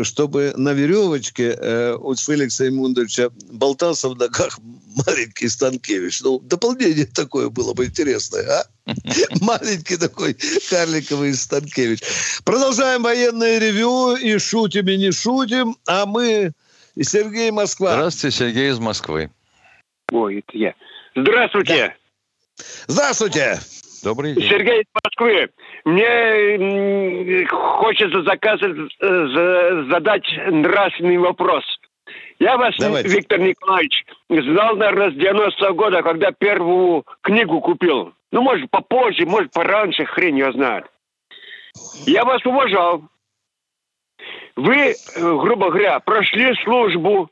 чтобы на веревочке у Феликса Эдмундовича болтался в ногах маленький Станкевич. Ну, дополнение такое было бы интересное, а? Маленький такой карликовый Станкевич. Продолжаем военное ревью и шутим, и не шутим. А мы... Сергей, Москва. Здравствуйте, Сергей из Москвы. Ой, это я. Здравствуйте. Да. Здравствуйте. Добрый день. Сергей из Москвы. Мне хочется задать нравственный вопрос. Я вас, давайте. Виктор Николаевич, знал, наверное, с 90-го года, когда первую книгу купил. Ну, может, попозже, может, пораньше, хрен его знает. Я вас уважал. Вы, грубо говоря, прошли службу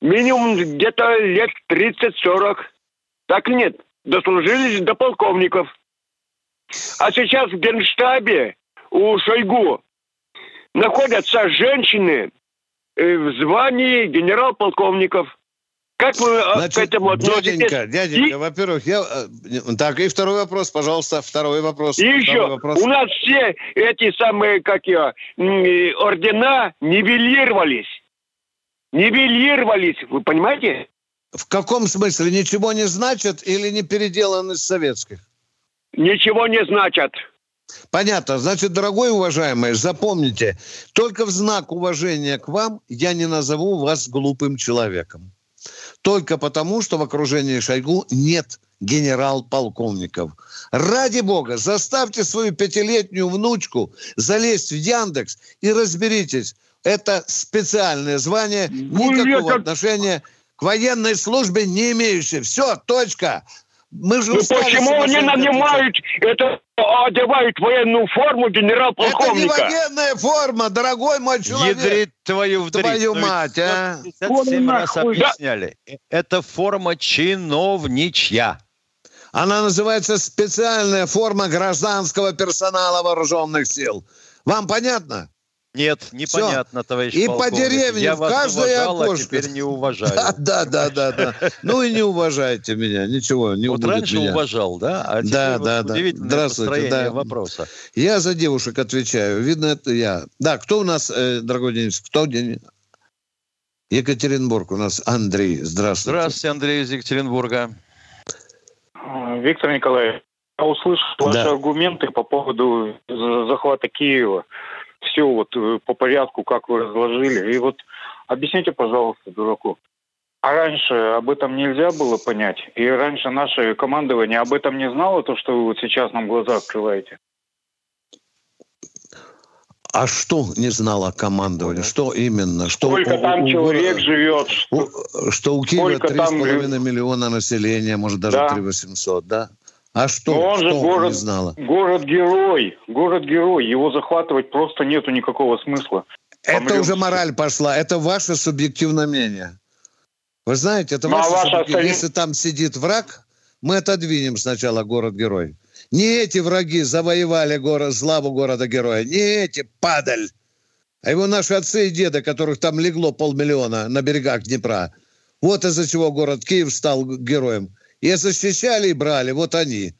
минимум где-то лет 30-40. Так и нет. Дослужились до полковников. А сейчас в Генштабе у Шойгу находятся женщины в звании генерал-полковников. Как вы к этому относитесь? Дяденька, во-первых, я... Так, и второй вопрос, пожалуйста, второй вопрос. И второй еще, вопрос. У нас все эти самые, как я, ордена нивелировались. Нивелировались, вы понимаете? В каком смысле? Ничего не значат или не переделаны с советских? Ничего не значат. Понятно. Значит, дорогой уважаемый, запомните, только в знак уважения к вам я не назову вас глупым человеком. Только потому, что в окружении Шойгу нет генерал-полковников. Ради бога, заставьте свою 5-летнюю внучку залезть в Яндекс и разберитесь. Это специальное звание, никакого отношения к военной службе не имеющее. Все, точка. Мы же почему они нанимают, это, одевают военную форму генерал-полковника? Это не военная форма, дорогой мой человек. Ядрит твою вдрит. Твою мать, а. 57 раз объясняли. Да. Это форма чиновничья. Она называется специальная форма гражданского персонала вооруженных сил. Вам понятно? Нет, непонятно, товарищ полковник. И по деревне я в каждое окошко. Теперь не уважаю. Да. Ну и не уважайте меня, ничего, не вот будет раньше меня. Уважал, да? А да. Удивительное настроение вопроса. Я за девушек отвечаю. Видно, это я. Да, кто у нас, дорогой Денис, Екатеринбург у нас Андрей. Здравствуйте. Здравствуйте, Андрей из Екатеринбурга. Виктор Николаевич, я услышал ваши аргументы по поводу захвата Киева. Все вот по порядку, как вы разложили. И вот объясните, пожалуйста, дураку. А раньше об этом нельзя было понять? И раньше наше командование об этом не знало, то, что вы вот сейчас нам глаза открываете? А что не знало командование? Что именно? Сколько там человек живет? Что у Киева 3,5 миллиона населения, может, даже 3,800, да? А что? Но он что же город, не знала? Город-герой. Его захватывать просто нету никакого смысла. Это уже мораль пошла. Это ваше субъективное мнение. Вы знаете, это ваше субъективное мнение. Если там сидит враг, мы отодвинем сначала город-герой. Не эти враги завоевали славу города-героя. Не эти, падаль. А его наши отцы и деды, которых там легло 500 000 на берегах Днепра. Вот из-за чего город Киев стал героем. И защищали, и брали. Вот они.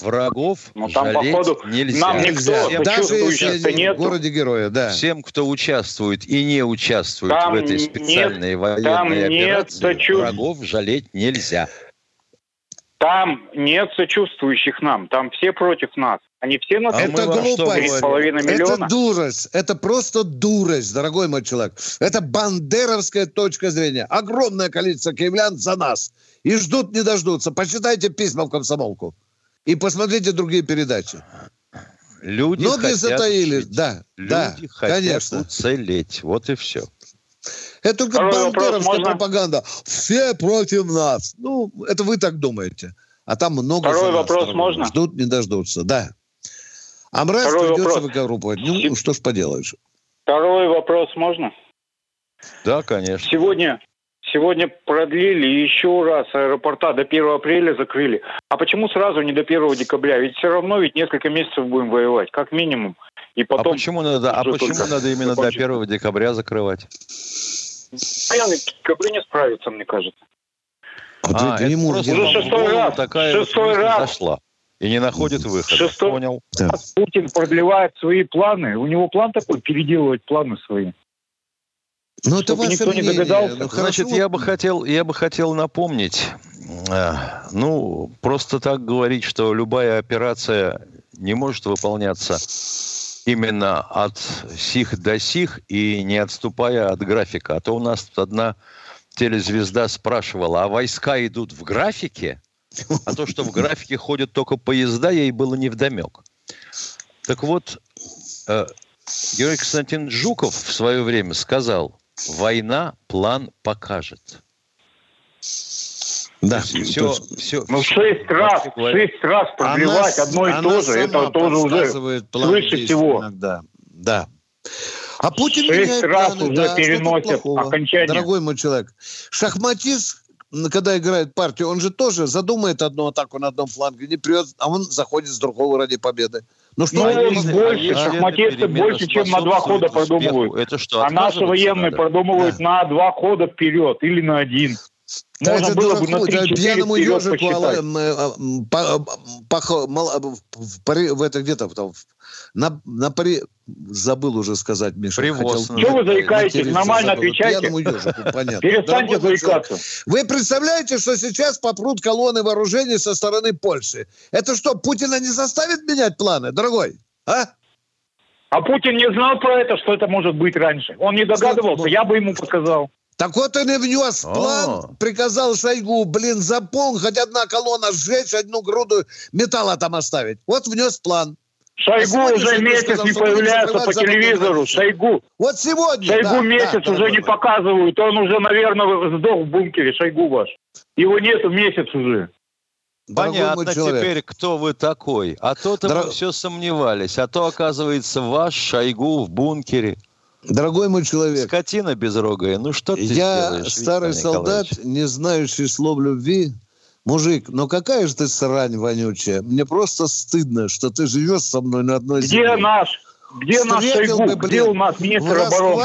Врагов там, походу, нельзя. Нам никто. Даже если в городе героя, да. Всем, кто участвует и не участвует там в этой специальной военной операции, врагов жалеть нельзя. Там нет сочувствующих нам. Там все против нас. Они все нас. Это глупость. Это дурость. Это просто дурость, дорогой мой человек. Это бандеровская точка зрения. Огромное количество киевлян за нас. И ждут, не дождутся. Почитайте письма в «Комсомолку». И посмотрите другие передачи. Люди многие затаились. Да, люди хотят уцелеть. Вот и все. Это только бандеровская пропаганда. Все против нас. Ну, это вы так думаете. А там много за нас. Второй вопрос можно? Ждут, не дождутся. Да. А мразь придется выкорупывать. Ну, что ж поделаешь. Второй вопрос можно? Да, конечно. Сегодня продлили еще раз аэропорта, до 1 апреля закрыли. А почему сразу не до 1 декабря? Ведь все равно ведь несколько месяцев будем воевать, как минимум. И потом почему надо именно до 1 декабря закрывать? Военные к декабрю не справятся, мне кажется. Уже шестой раз. И не находит выхода. Понял. Да. Путин продлевает свои планы. У него план такой, переделывать планы свои. Ну, это ваше мнение. Значит, я бы хотел напомнить, ну, просто так говорить, что любая операция не может выполняться именно от сих до сих и не отступая от графика. А то у нас одна телезвезда спрашивала, а войска идут в графике? А то, что в графике ходят только поезда, ей было невдомек. Так вот, Георгий Константинович Жуков в свое время сказал, война план покажет. Да. Все. Ну, шесть раз продлевать одно и то же, это тоже уже выше всего. Иногда. Да. А Путин шесть раз планы, уже да, переносят окончание. Дорогой мой человек, шахматист, когда играет партию, он же тоже задумает одну атаку на одном фланге, не прет, а он заходит с другого ради победы. Ну, что шахматисты больше, чем на два хода продумывают. Это что, а наши военные продумывают на два хода вперед или на один. Да, можно было бы на 3-4 пьяному ежику забыл уже сказать, Миша. Что вы заикаетесь? Нормально отвечайте. Перестаньте заикаться. Вы представляете, что сейчас попрут колонны вооружений со стороны Польши? Это что, Путина не заставит менять планы, дорогой? А Путин не знал про это, что это может быть раньше. Он не догадывался, я бы ему подсказал. Так вот он и внес план, приказал Шойгу, запомни, хоть одна колонна сжечь, одну груду металла там оставить. Вот внес план. Шойгу уже месяц не появляется по телевизору. Шойгу. Вот сегодня. Шойгу месяц уже не показывают. Он уже, наверное, сдох в бункере. Шойгу ваш. Его нету месяц уже. Понятно теперь, кто вы такой. А то-то мы все сомневались. А то, оказывается, ваш Шойгу в бункере. Дорогой мой человек. Скотина безрогая. Ну что ты сделаешь? Я старый солдат, не знающий слов любви. Мужик, ну какая же ты срань вонючая. Мне просто стыдно, что ты живешь со мной на одной земле. Где наш Шойгу? Где у нас министр обороны?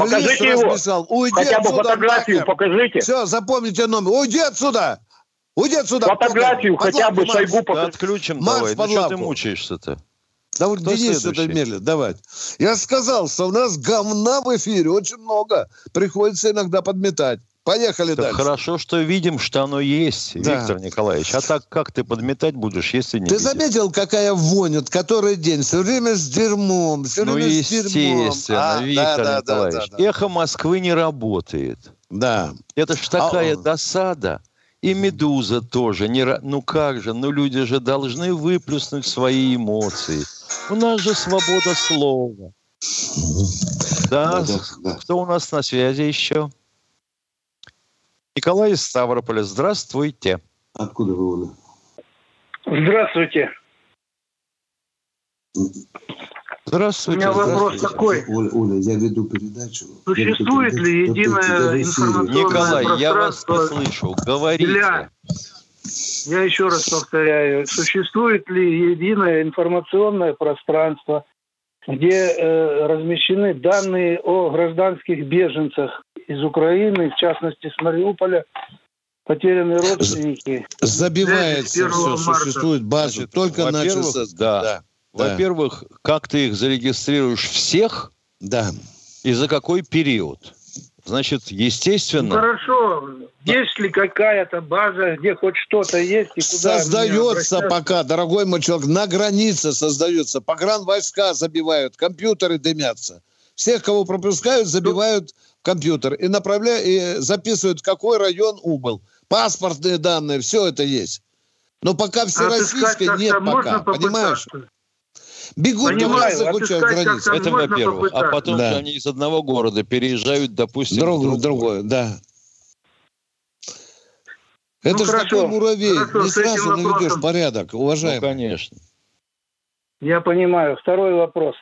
Покажите его. Уйди хотя отсюда, бы фотографию нахер. Покажите. Все, запомните номер. Уйди отсюда. Уйди отсюда. Фотографию подлавку, хотя бы Шойгу покажите. Отключим давай. Ну что ты мучаешься-то? Да вот Денис это медлит, давай. Я сказал, что у нас говна в эфире очень много. Приходится иногда подметать. Поехали так дальше. Хорошо, что видим, что оно есть, да. Виктор Николаевич. А так как ты подметать будешь, если не ты видишь? Заметил, какая вонь, который день? Все время с дерьмом. Все время с дерьмом. Естественно, Виктор Николаевич. Да. Эхо Москвы не работает. Да. Это ж такая досада. И «Медуза» тоже. Ну как же, ну люди же должны выплеснуть свои эмоции. У нас же свобода слова. Да. Кто у нас на связи еще? Николай из Ставрополя. Здравствуйте. Откуда вы? Здравствуйте. Здравствуйте. У меня вопрос такой. Оля, я веду передачу. Существует ли единое информационное пространство? Николай, я вас не слышу. Говорите. Я еще раз повторяю. Существует ли единое информационное пространство, где размещены данные о гражданских беженцах из Украины, в частности, с Мариуполя, потерянные родственники? Забивается все, существует база. Только начался... Да. Во-первых, как ты их зарегистрируешь всех? Да. И за какой период? Значит, естественно... Хорошо. Есть ли какая-то база, где хоть что-то есть? И куда создается пока, дорогой мой человек, на границе создается. Погранвойска забивают, компьютеры дымятся. Всех, кого пропускают, забивают в компьютер. И направляют, и записывают, в какой район убыл. Паспортные данные, все это есть. Но пока всероссийской нет пока, понимаешь? Бегут туда, заключают границу. Это во-первых. А потом же они из одного города переезжают, допустим, в другой. Да. Это же такой муравей. Не сразу наведешь порядок, уважаемый. Ну, конечно. Я понимаю. Второй вопрос.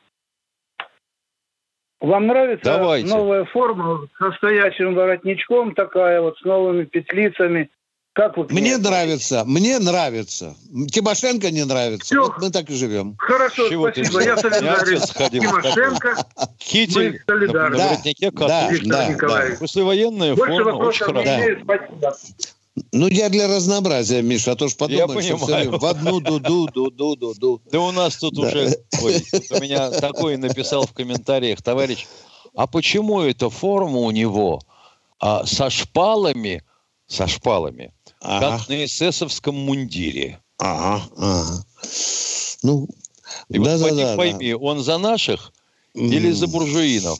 Вам нравится новая форма с настоящим воротничком, такая вот, с новыми петлицами? Как вы мне нравится. Тимошенко не нравится. Вот мы так и живем. Хорошо, спасибо. Я солидарен с Тимошенко. Китель солидарен. На воротнике Виктор Николаевич. Послевоенная форма очень хорошая. Ну, я для разнообразия, Миша, а то ж подумаешь, что все в одну дуду. Да у нас тут уже... Ой, у меня такой написал в комментариях, товарищ, а почему эта форма у него со шпалами, как на эсэсовском мундире. Ну, и пойми, он за наших или за буржуинов?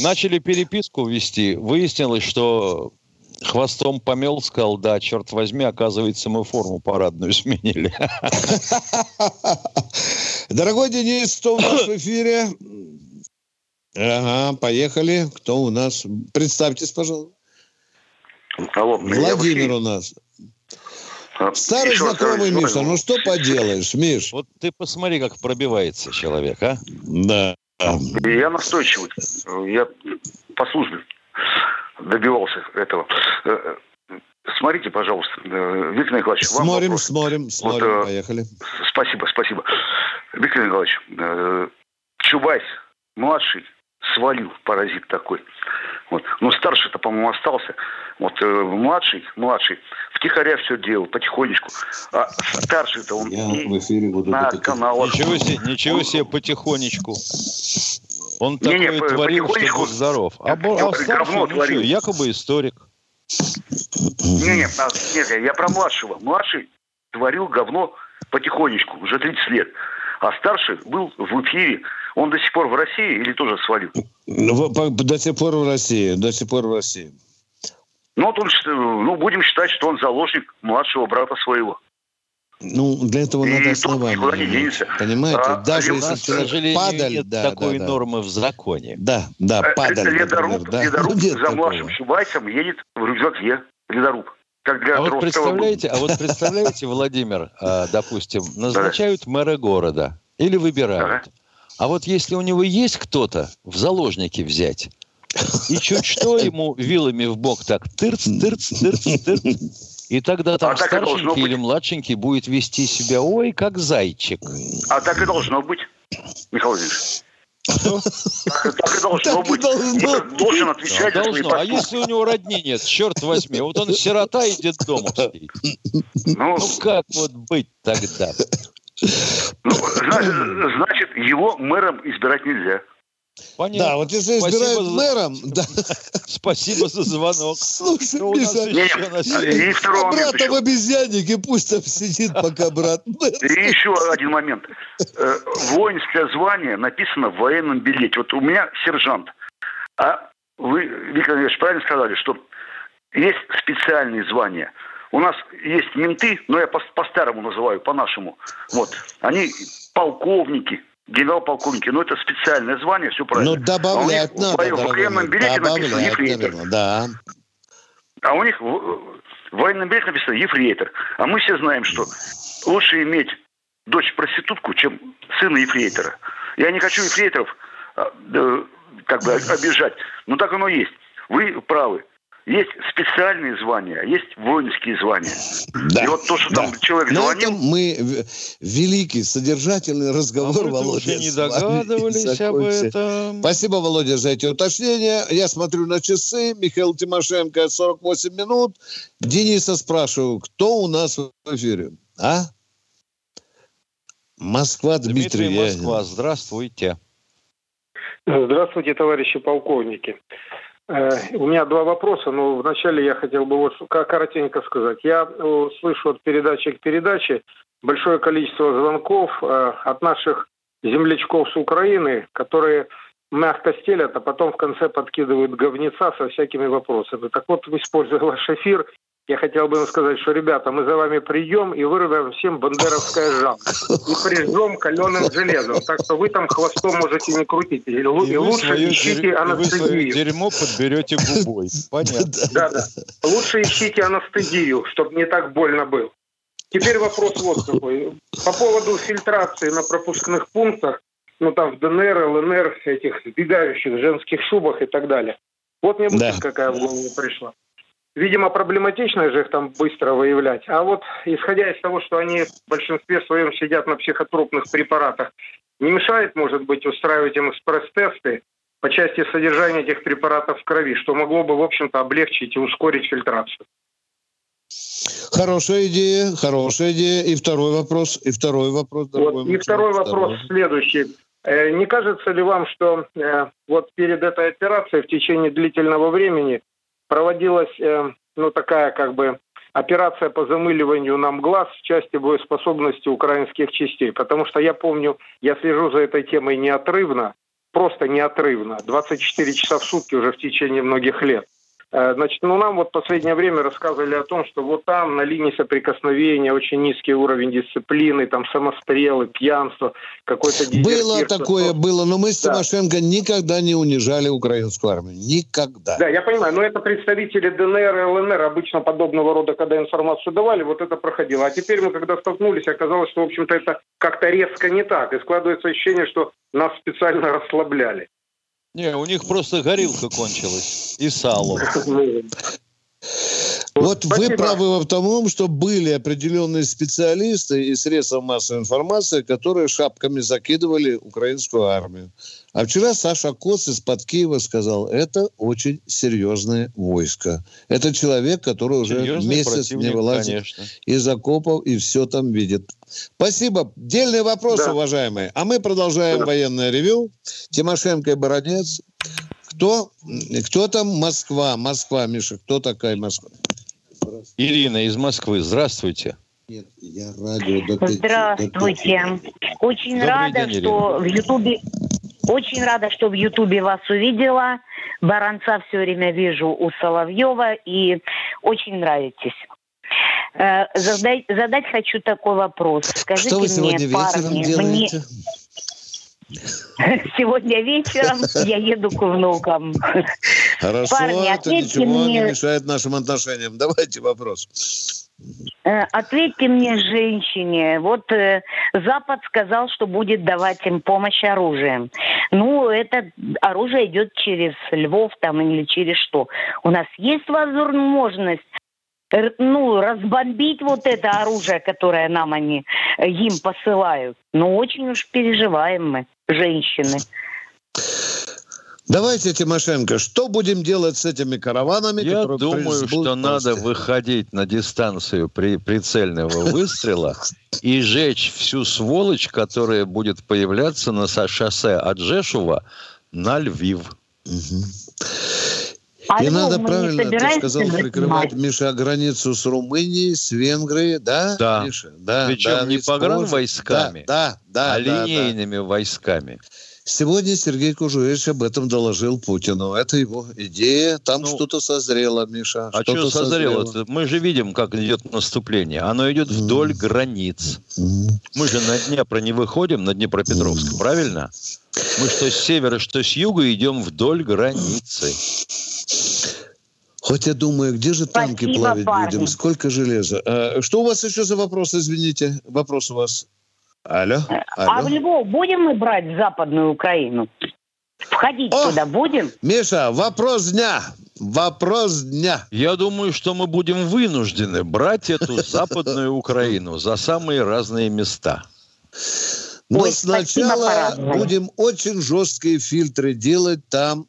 Начали переписку вести, выяснилось, что хвостом помел, сказал, да, черт возьми, оказывается, мы форму парадную сменили. Дорогой Денис, кто у нас в эфире? Поехали. Кто у нас? Представьтесь, пожалуйста. Алло, Владимир у нас. Старый еще знакомый, Миша, ну что поделаешь, Миш? Вот ты посмотри, как пробивается человек, а? Да. Я настойчивый. Я по службе добивался этого. Смотрите, пожалуйста, Виктор Николаевич. Смотрим, вот, поехали. Спасибо. Виктор Николаевич, Чубайс, младший, свалил, паразит такой. Вот. Но старший-то, по-моему, остался. Вот младший втихаря все делал, потихонечку. А старший-то он в эфире буду на каналах. Ничего себе, потихонечку. Он такое творил, что был здоров. А старший, якобы историк. Нет, я про младшего. Младший творил говно потихонечку, уже 30 лет. А старший был в эфире. Он до сих пор в России или тоже свалил? До сих пор в России. Ну, вот он, будем считать, что он заложник младшего брата своего. Ну, для этого надо основание. Никуда не денется. Понимаете? Даже если человек падали... Нет такой нормы в законе. Да, падали. Ледоруб за младшим Чубайсом едет в рюкзаке. Ледоруб. А вот представляете, Владимир, допустим, назначают мэра города или выбирают. А вот если у него есть кто-то, в заложники взять, и чуть что ему вилами в бок так тырц, и тогда там старшенький или младшенький будет вести себя, ой, как зайчик. А так и должно быть, Михаил Владимирович. Так и должно быть. Должен отвечать за свои поступки. А если у него родни нет, черт возьми, вот он сирота и детдомовский. Ну, как вот быть тогда? Значит, его мэром избирать нельзя. Понятно. Да, вот если избирают мэром... Спасибо за звонок. Слушай, Миша, брат в обезьяннике, пусть там сидит, пока брат мэр. И еще один момент. Воинское звание написано в военном билете. Вот у меня сержант. А вы, Виктор Ильич, правильно сказали, что есть специальные звания. У нас есть менты, но я по-старому называю, по-нашему. Вот. Они полковники, генерал-полковники. Но это специальное звание, все правильно. Ну, добавлять надо. В военном билете написано «ефрейтор». Да. А у них в военном билете написано «ефрейтор». А мы все знаем, что лучше иметь дочь-проститутку, чем сына ефрейтора. Я не хочу ефрейторов как бы обижать. Но так оно есть. Вы правы. Есть специальные звания, есть воинские звания. Да. И вот то, что там человек звонил... На этом мы великий содержательный разговор, Володя, не догадывались об этом. Спасибо, Володя, за эти уточнения. Я смотрю на часы. Михаил Тимошенко, 48 минут. Дениса спрашиваю, кто у нас в эфире? А? Москва, Дмитрий Москва, здравствуйте. Здравствуйте, товарищи полковники. У меня два вопроса, но вначале я хотел бы вот коротенько сказать. Я слышу от передачи к передаче большое количество звонков от наших землячков с Украины, которые мягко стелят, а потом в конце подкидывают говнеца со всякими вопросами. Так вот, используя ваш эфир, я хотел бы вам сказать, что, ребята, мы за вами придем и вырвем всем бандеровское жало. И прижжем каленым железом. Так что вы там хвостом можете не крутить. И лучше ищите анестезию. Дерьмо подберете губой. Понятно. Да. Лучше ищите анестезию, чтобы не так больно было. Теперь вопрос вот такой. По поводу фильтрации на пропускных пунктах, там в ДНР, ЛНР, этих сбегающих женских шубах и так далее. Вот мне мысль какая в голову пришла. Видимо, проблематично же их там быстро выявлять. А вот, исходя из того, что они в большинстве своем сидят на психотропных препаратах, не мешает, может быть, устраивать им экспресс-тесты по части содержания этих препаратов в крови, что могло бы, в общем-то, облегчить и ускорить фильтрацию? Хорошая идея. И второй вопрос. Второй вопрос следующий. Не кажется ли вам, что вот перед этой операцией в течение длительного времени проводилась такая как бы операция по замыливанию нам глаз в части боеспособности украинских частей? Потому что я помню, я слежу за этой темой неотрывно, 24 часа в сутки уже в течение многих лет. Значит, нам вот в последнее время рассказывали о том, что вот там на линии соприкосновения очень низкий уровень дисциплины, там самострелы, пьянство, какой-то дезертирство. Было такое, было, но мы с Тимошенко никогда не унижали украинскую армию. Никогда. Да, я понимаю, но это представители ДНР и ЛНР обычно подобного рода, когда информацию давали, вот это проходило. А теперь мы, когда столкнулись, оказалось, что, в общем-то, это как-то резко не так. И складывается ощущение, что нас специально расслабляли. Не, у них просто горилка кончилась и сало. Вот спасибо. Вы правы в том, что были определенные специалисты и средства массовой информации, которые шапками закидывали украинскую армию. А вчера Саша Коц из-под Киева сказал, это очень серьезные войска. Это человек, который уже серьезный месяц не вылазит, конечно, из окопов и все там видит. Спасибо. Дельные вопросы, да, уважаемые. А мы продолжаем военное ревю. Тимошенко и Баранец. Кто там Москва? Москва, Миша, кто такая Москва? Ирина из Москвы, здравствуйте. Нет, я радио. Здравствуйте. Очень рада, что в Ютубе вас увидела. Баранца все время вижу у Соловьева и очень нравитесь. Задать хочу такой вопрос. Скажите, что вы сегодня мне, парни, делаете? Сегодня вечером я еду к внукам. Хорошо, парни, это ничего не мешает нашим отношениям. Давайте вопрос. Ответьте мне, женщине, вот Запад сказал, что будет давать им помощь оружием. Ну, это оружие идет через Львов там или через что. У нас есть возможность разбомбить вот это оружие, которое нам им посылают. Но очень уж переживаем мы, женщины. Давайте, Тимошенко, что будем делать с этими караванами? Я думаю, что надо выходить на дистанцию прицельного выстрела и жечь всю сволочь, которая будет появляться на шоссе от Жешува на Львив. И надо, правильно ты сказал, прикрывать, Миша, границу с Румынией, с Венгрией, да? Да. Миша? Да. Причем не погранвойсками, а линейными войсками. Сегодня Сергей Кожуевич об этом доложил Путину. Это его идея. Там что-то созрело, Миша. А что созрело? Мы же видим, как идет наступление. Оно идет вдоль границ. Мы же на Днепр не выходим, на Днепропетровск, правильно? Мы что с севера, что с юга идем вдоль границы. Хоть я думаю, где же танки плавить будем? Сколько железа? Что у вас еще за вопрос, извините? Вопрос у вас. Алло. А в Львов будем мы брать Западную Украину? Входить туда будем? Миша, вопрос дня. Вопрос дня. Я думаю, что мы будем вынуждены брать эту Западную Украину за самые разные места. Но сначала будем очень жесткие фильтры делать там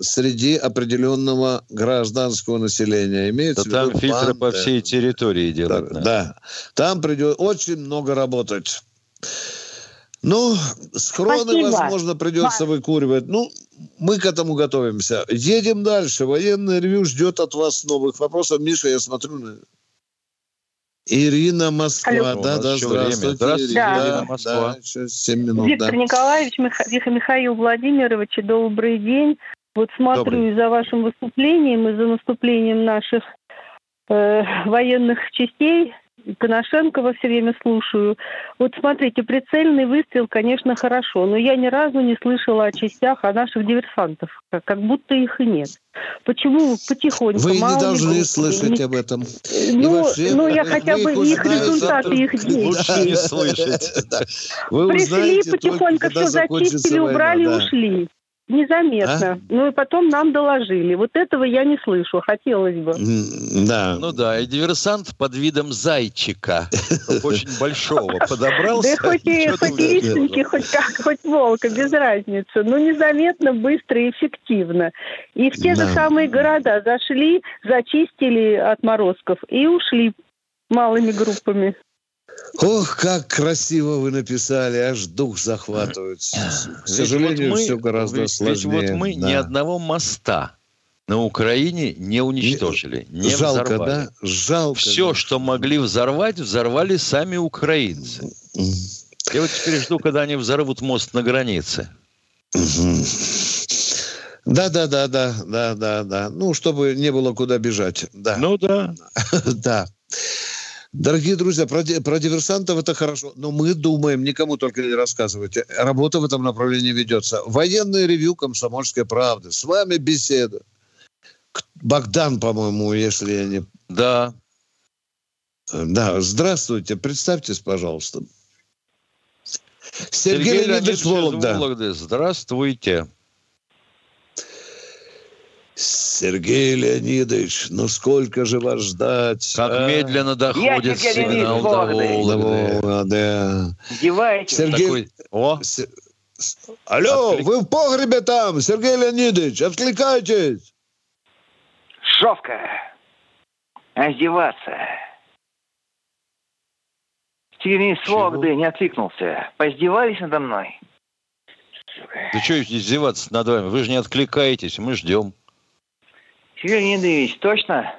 среди определенного гражданского населения. Имеется в виду, там фильтры по всей территории делать. Да. Там придет очень много работать. Ну, схроны, возможно, придется выкуривать. Ну, мы к этому готовимся. Едем дальше. Военное ревью ждет от вас новых вопросов. Миша, я смотрю на... Ирина, Москва. Да, здравствуйте. Здравствуйте, Ирина, Москва. Да, 7 минут, Виктор Николаевич, Михаил Владимирович, добрый день. Вот смотрю и за вашим выступлением, и за наступлением наших военных частей. Коношенкова все время слушаю. Вот смотрите, прицельный выстрел, конечно, хорошо, но я ни разу не слышала о частях, о наших диверсантов. Как будто их и нет. Почему потихоньку? Вы не должны слышать об этом. Ну, я хотя бы их результаты, их действий. Лучше не слышать. Пришли, потихоньку все зачистили, убрали, ушли. Незаметно. Ну и потом нам доложили. Вот этого я не слышу. Хотелось бы. Да. Ну да, и диверсант под видом зайчика. Очень большого подобрался. Да хоть и истинки, хоть волка, без разницы. Но незаметно, быстро и эффективно. И в те же самые города зашли, зачистили отморозков и ушли малыми группами. Ох, как красиво вы написали, аж дух захватывает. К сожалению, вот все гораздо сложнее. Ведь вот мы ни одного моста на Украине не уничтожили, не жалко, взорвали. Да? Жалко. Все, что могли взорвать, взорвали сами украинцы. Я вот теперь жду, когда они взорвут мост на границе. Да. Ну, чтобы не было куда бежать. Да. Ну да. Да. Дорогие друзья, про диверсантов это хорошо, но мы думаем, никому только не рассказывайте. Работа в этом направлении ведется. Военное ревью «Комсомольской правды». С вами беседа. Богдан, по-моему, если я не... Да. Да, здравствуйте. Представьтесь, пожалуйста. Сергей Леонидович Вологда. Здравствуйте. Сергей Леонидович, ну сколько же вас ждать? Как медленно доходит сигнал до Вологды. Сергей... Алло, вы в погребе там, Сергей Леонидович, откликайтесь. Шовка, одеваться. Сергей с Вологды не откликнулся. Поиздевались надо мной? Да что издеваться над вами? Вы же не откликаетесь, мы ждем. Сергей Леонидович, точно?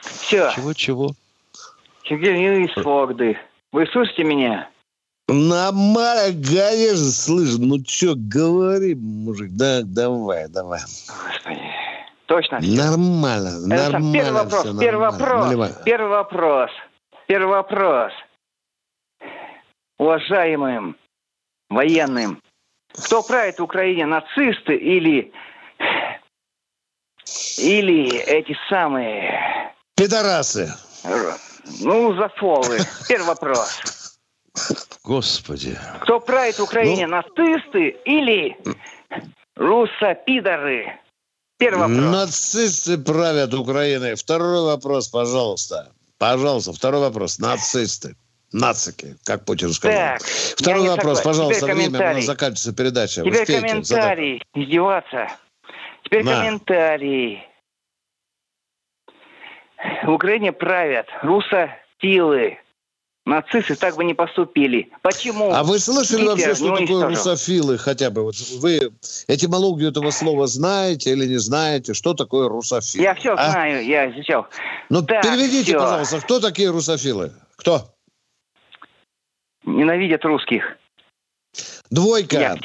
Все. Чего? Сергей Леонидович с Вологды. Вы слышите меня? Нормально, конечно, слышно. Ну что, говори, мужик. Да, давай. Господи. Точно? Все? Нормально. Первый вопрос. Уважаемым военным. Кто правит в Украине, нацисты или эти самые... Пидорасы. Ну, зафолы. Первый вопрос. Господи. Кто правит в Украине, нацисты или руссо-пидоры? Первый вопрос. Нацисты правят Украиной. Второй вопрос, пожалуйста. Второй вопрос. Нацисты. Нацики, как Путин сказал. Так, второй вопрос, пожалуйста. Время, у нас заканчивается передача. Теперь успейте, комментарий. Задать. Издеваться. Теперь комментарий. В Украине правят русофилы. Нацисты так бы не поступили. Почему? А вы слышали вообще, что такое русофилы хотя бы? Вот вы этимологию этого слова знаете или не знаете? Что такое русофилы? Я все знаю, я изучал. Ну, так, переведите, пожалуйста, кто такие русофилы? Кто? Ненавидят русских. Двойка.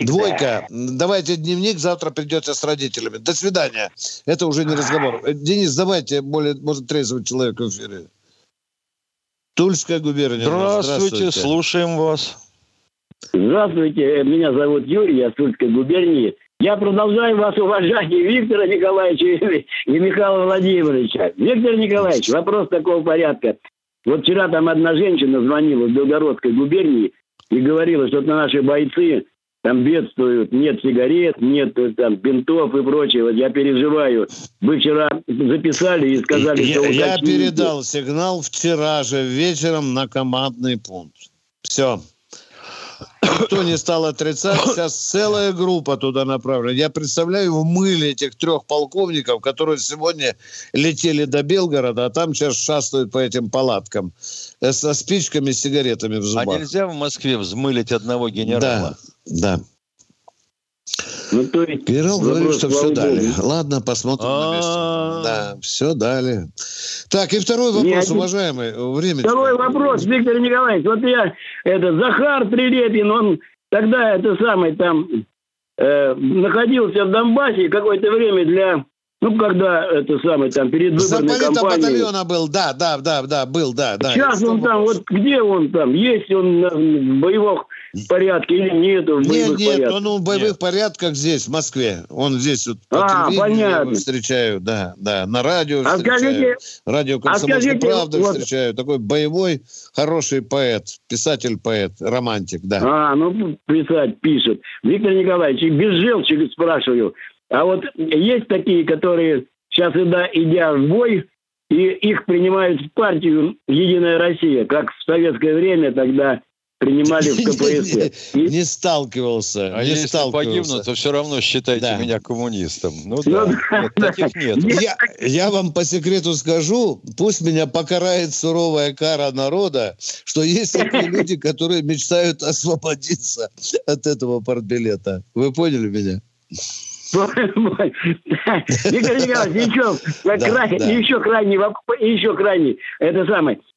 Давайте дневник, завтра придете с родителями. До свидания. Это уже не разговор. Денис, давайте более, может, трезвый человек в эфире. Тульская губерния. Здравствуйте, слушаем вас. Здравствуйте, меня зовут Юрий, я из Тульской губернии. Я продолжаю вас уважать, и Виктора Николаевича, и Михаила Владимировича. Виктор Николаевич, вопрос такого порядка. Вот вчера там одна женщина звонила в Белгородской губернии и говорила, что наши бойцы там бедствуют, нет сигарет, нет там бинтов и прочего. Я переживаю. Вы вчера записали и сказали, что... Я передал сигнал вчера же вечером на командный пункт. Все. Никто не стал отрицать. Сейчас целая группа туда направлена. Я представляю в мыле этих трех полковников, которые сегодня летели до Белгорода, а там сейчас шастают по этим палаткам со спичками и сигаретами в зубах. А нельзя в Москве взмылить одного генерала? Да. Ну, то есть, генерал говорит, что все дали. Ладно, посмотрим на место. Да, все дали. Так, и второй вопрос, уважаемый. Второй вопрос, Виктор Николаевич. Вот я, Захар Прилепин, он тогда, там, находился в Донбассе какое-то время для, там, предвыборной кампании. Заполитом батальона был, да. Сейчас он там, вот где он там, есть он в боевых порядке или нету в боевых порядках? Нет, он в боевых порядках здесь, в Москве. Он здесь вот по телевидению встречают, да. На радио встречают. Радио «Комсомольской правды» встречают. Такой боевой, хороший поэт, писатель-поэт, романтик, да. Пишет. Виктор Николаевич, без желчи спрашиваю. А вот есть такие, которые сейчас, идя в бой, и их принимают в партию «Единая Россия», как в советское время тогда принимали в КПСС. Не сталкивался. А если погибну, то все равно считайте меня коммунистом. Таких нет. Я вам по секрету скажу, пусть меня покарает суровая кара народа, что есть такие люди, которые мечтают освободиться от этого партбилета. Вы поняли меня? Виктор Николаевич, еще крайний.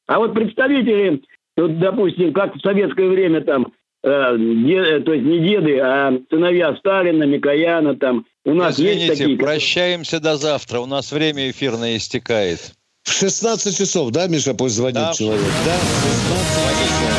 А вот представители, допустим, как в советское время там то есть не деды, а сыновья Сталина, Микояна там. У нас извините, есть такие... прощаемся до завтра, у нас время эфирное истекает. В 16 часов, да, Миша, пусть звонит да, человек? Да, в 16 часов.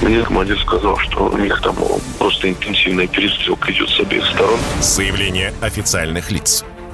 Мне командир сказал, что у них там просто интенсивная перестрелка идет с обеих сторон. Заявление официальных лиц.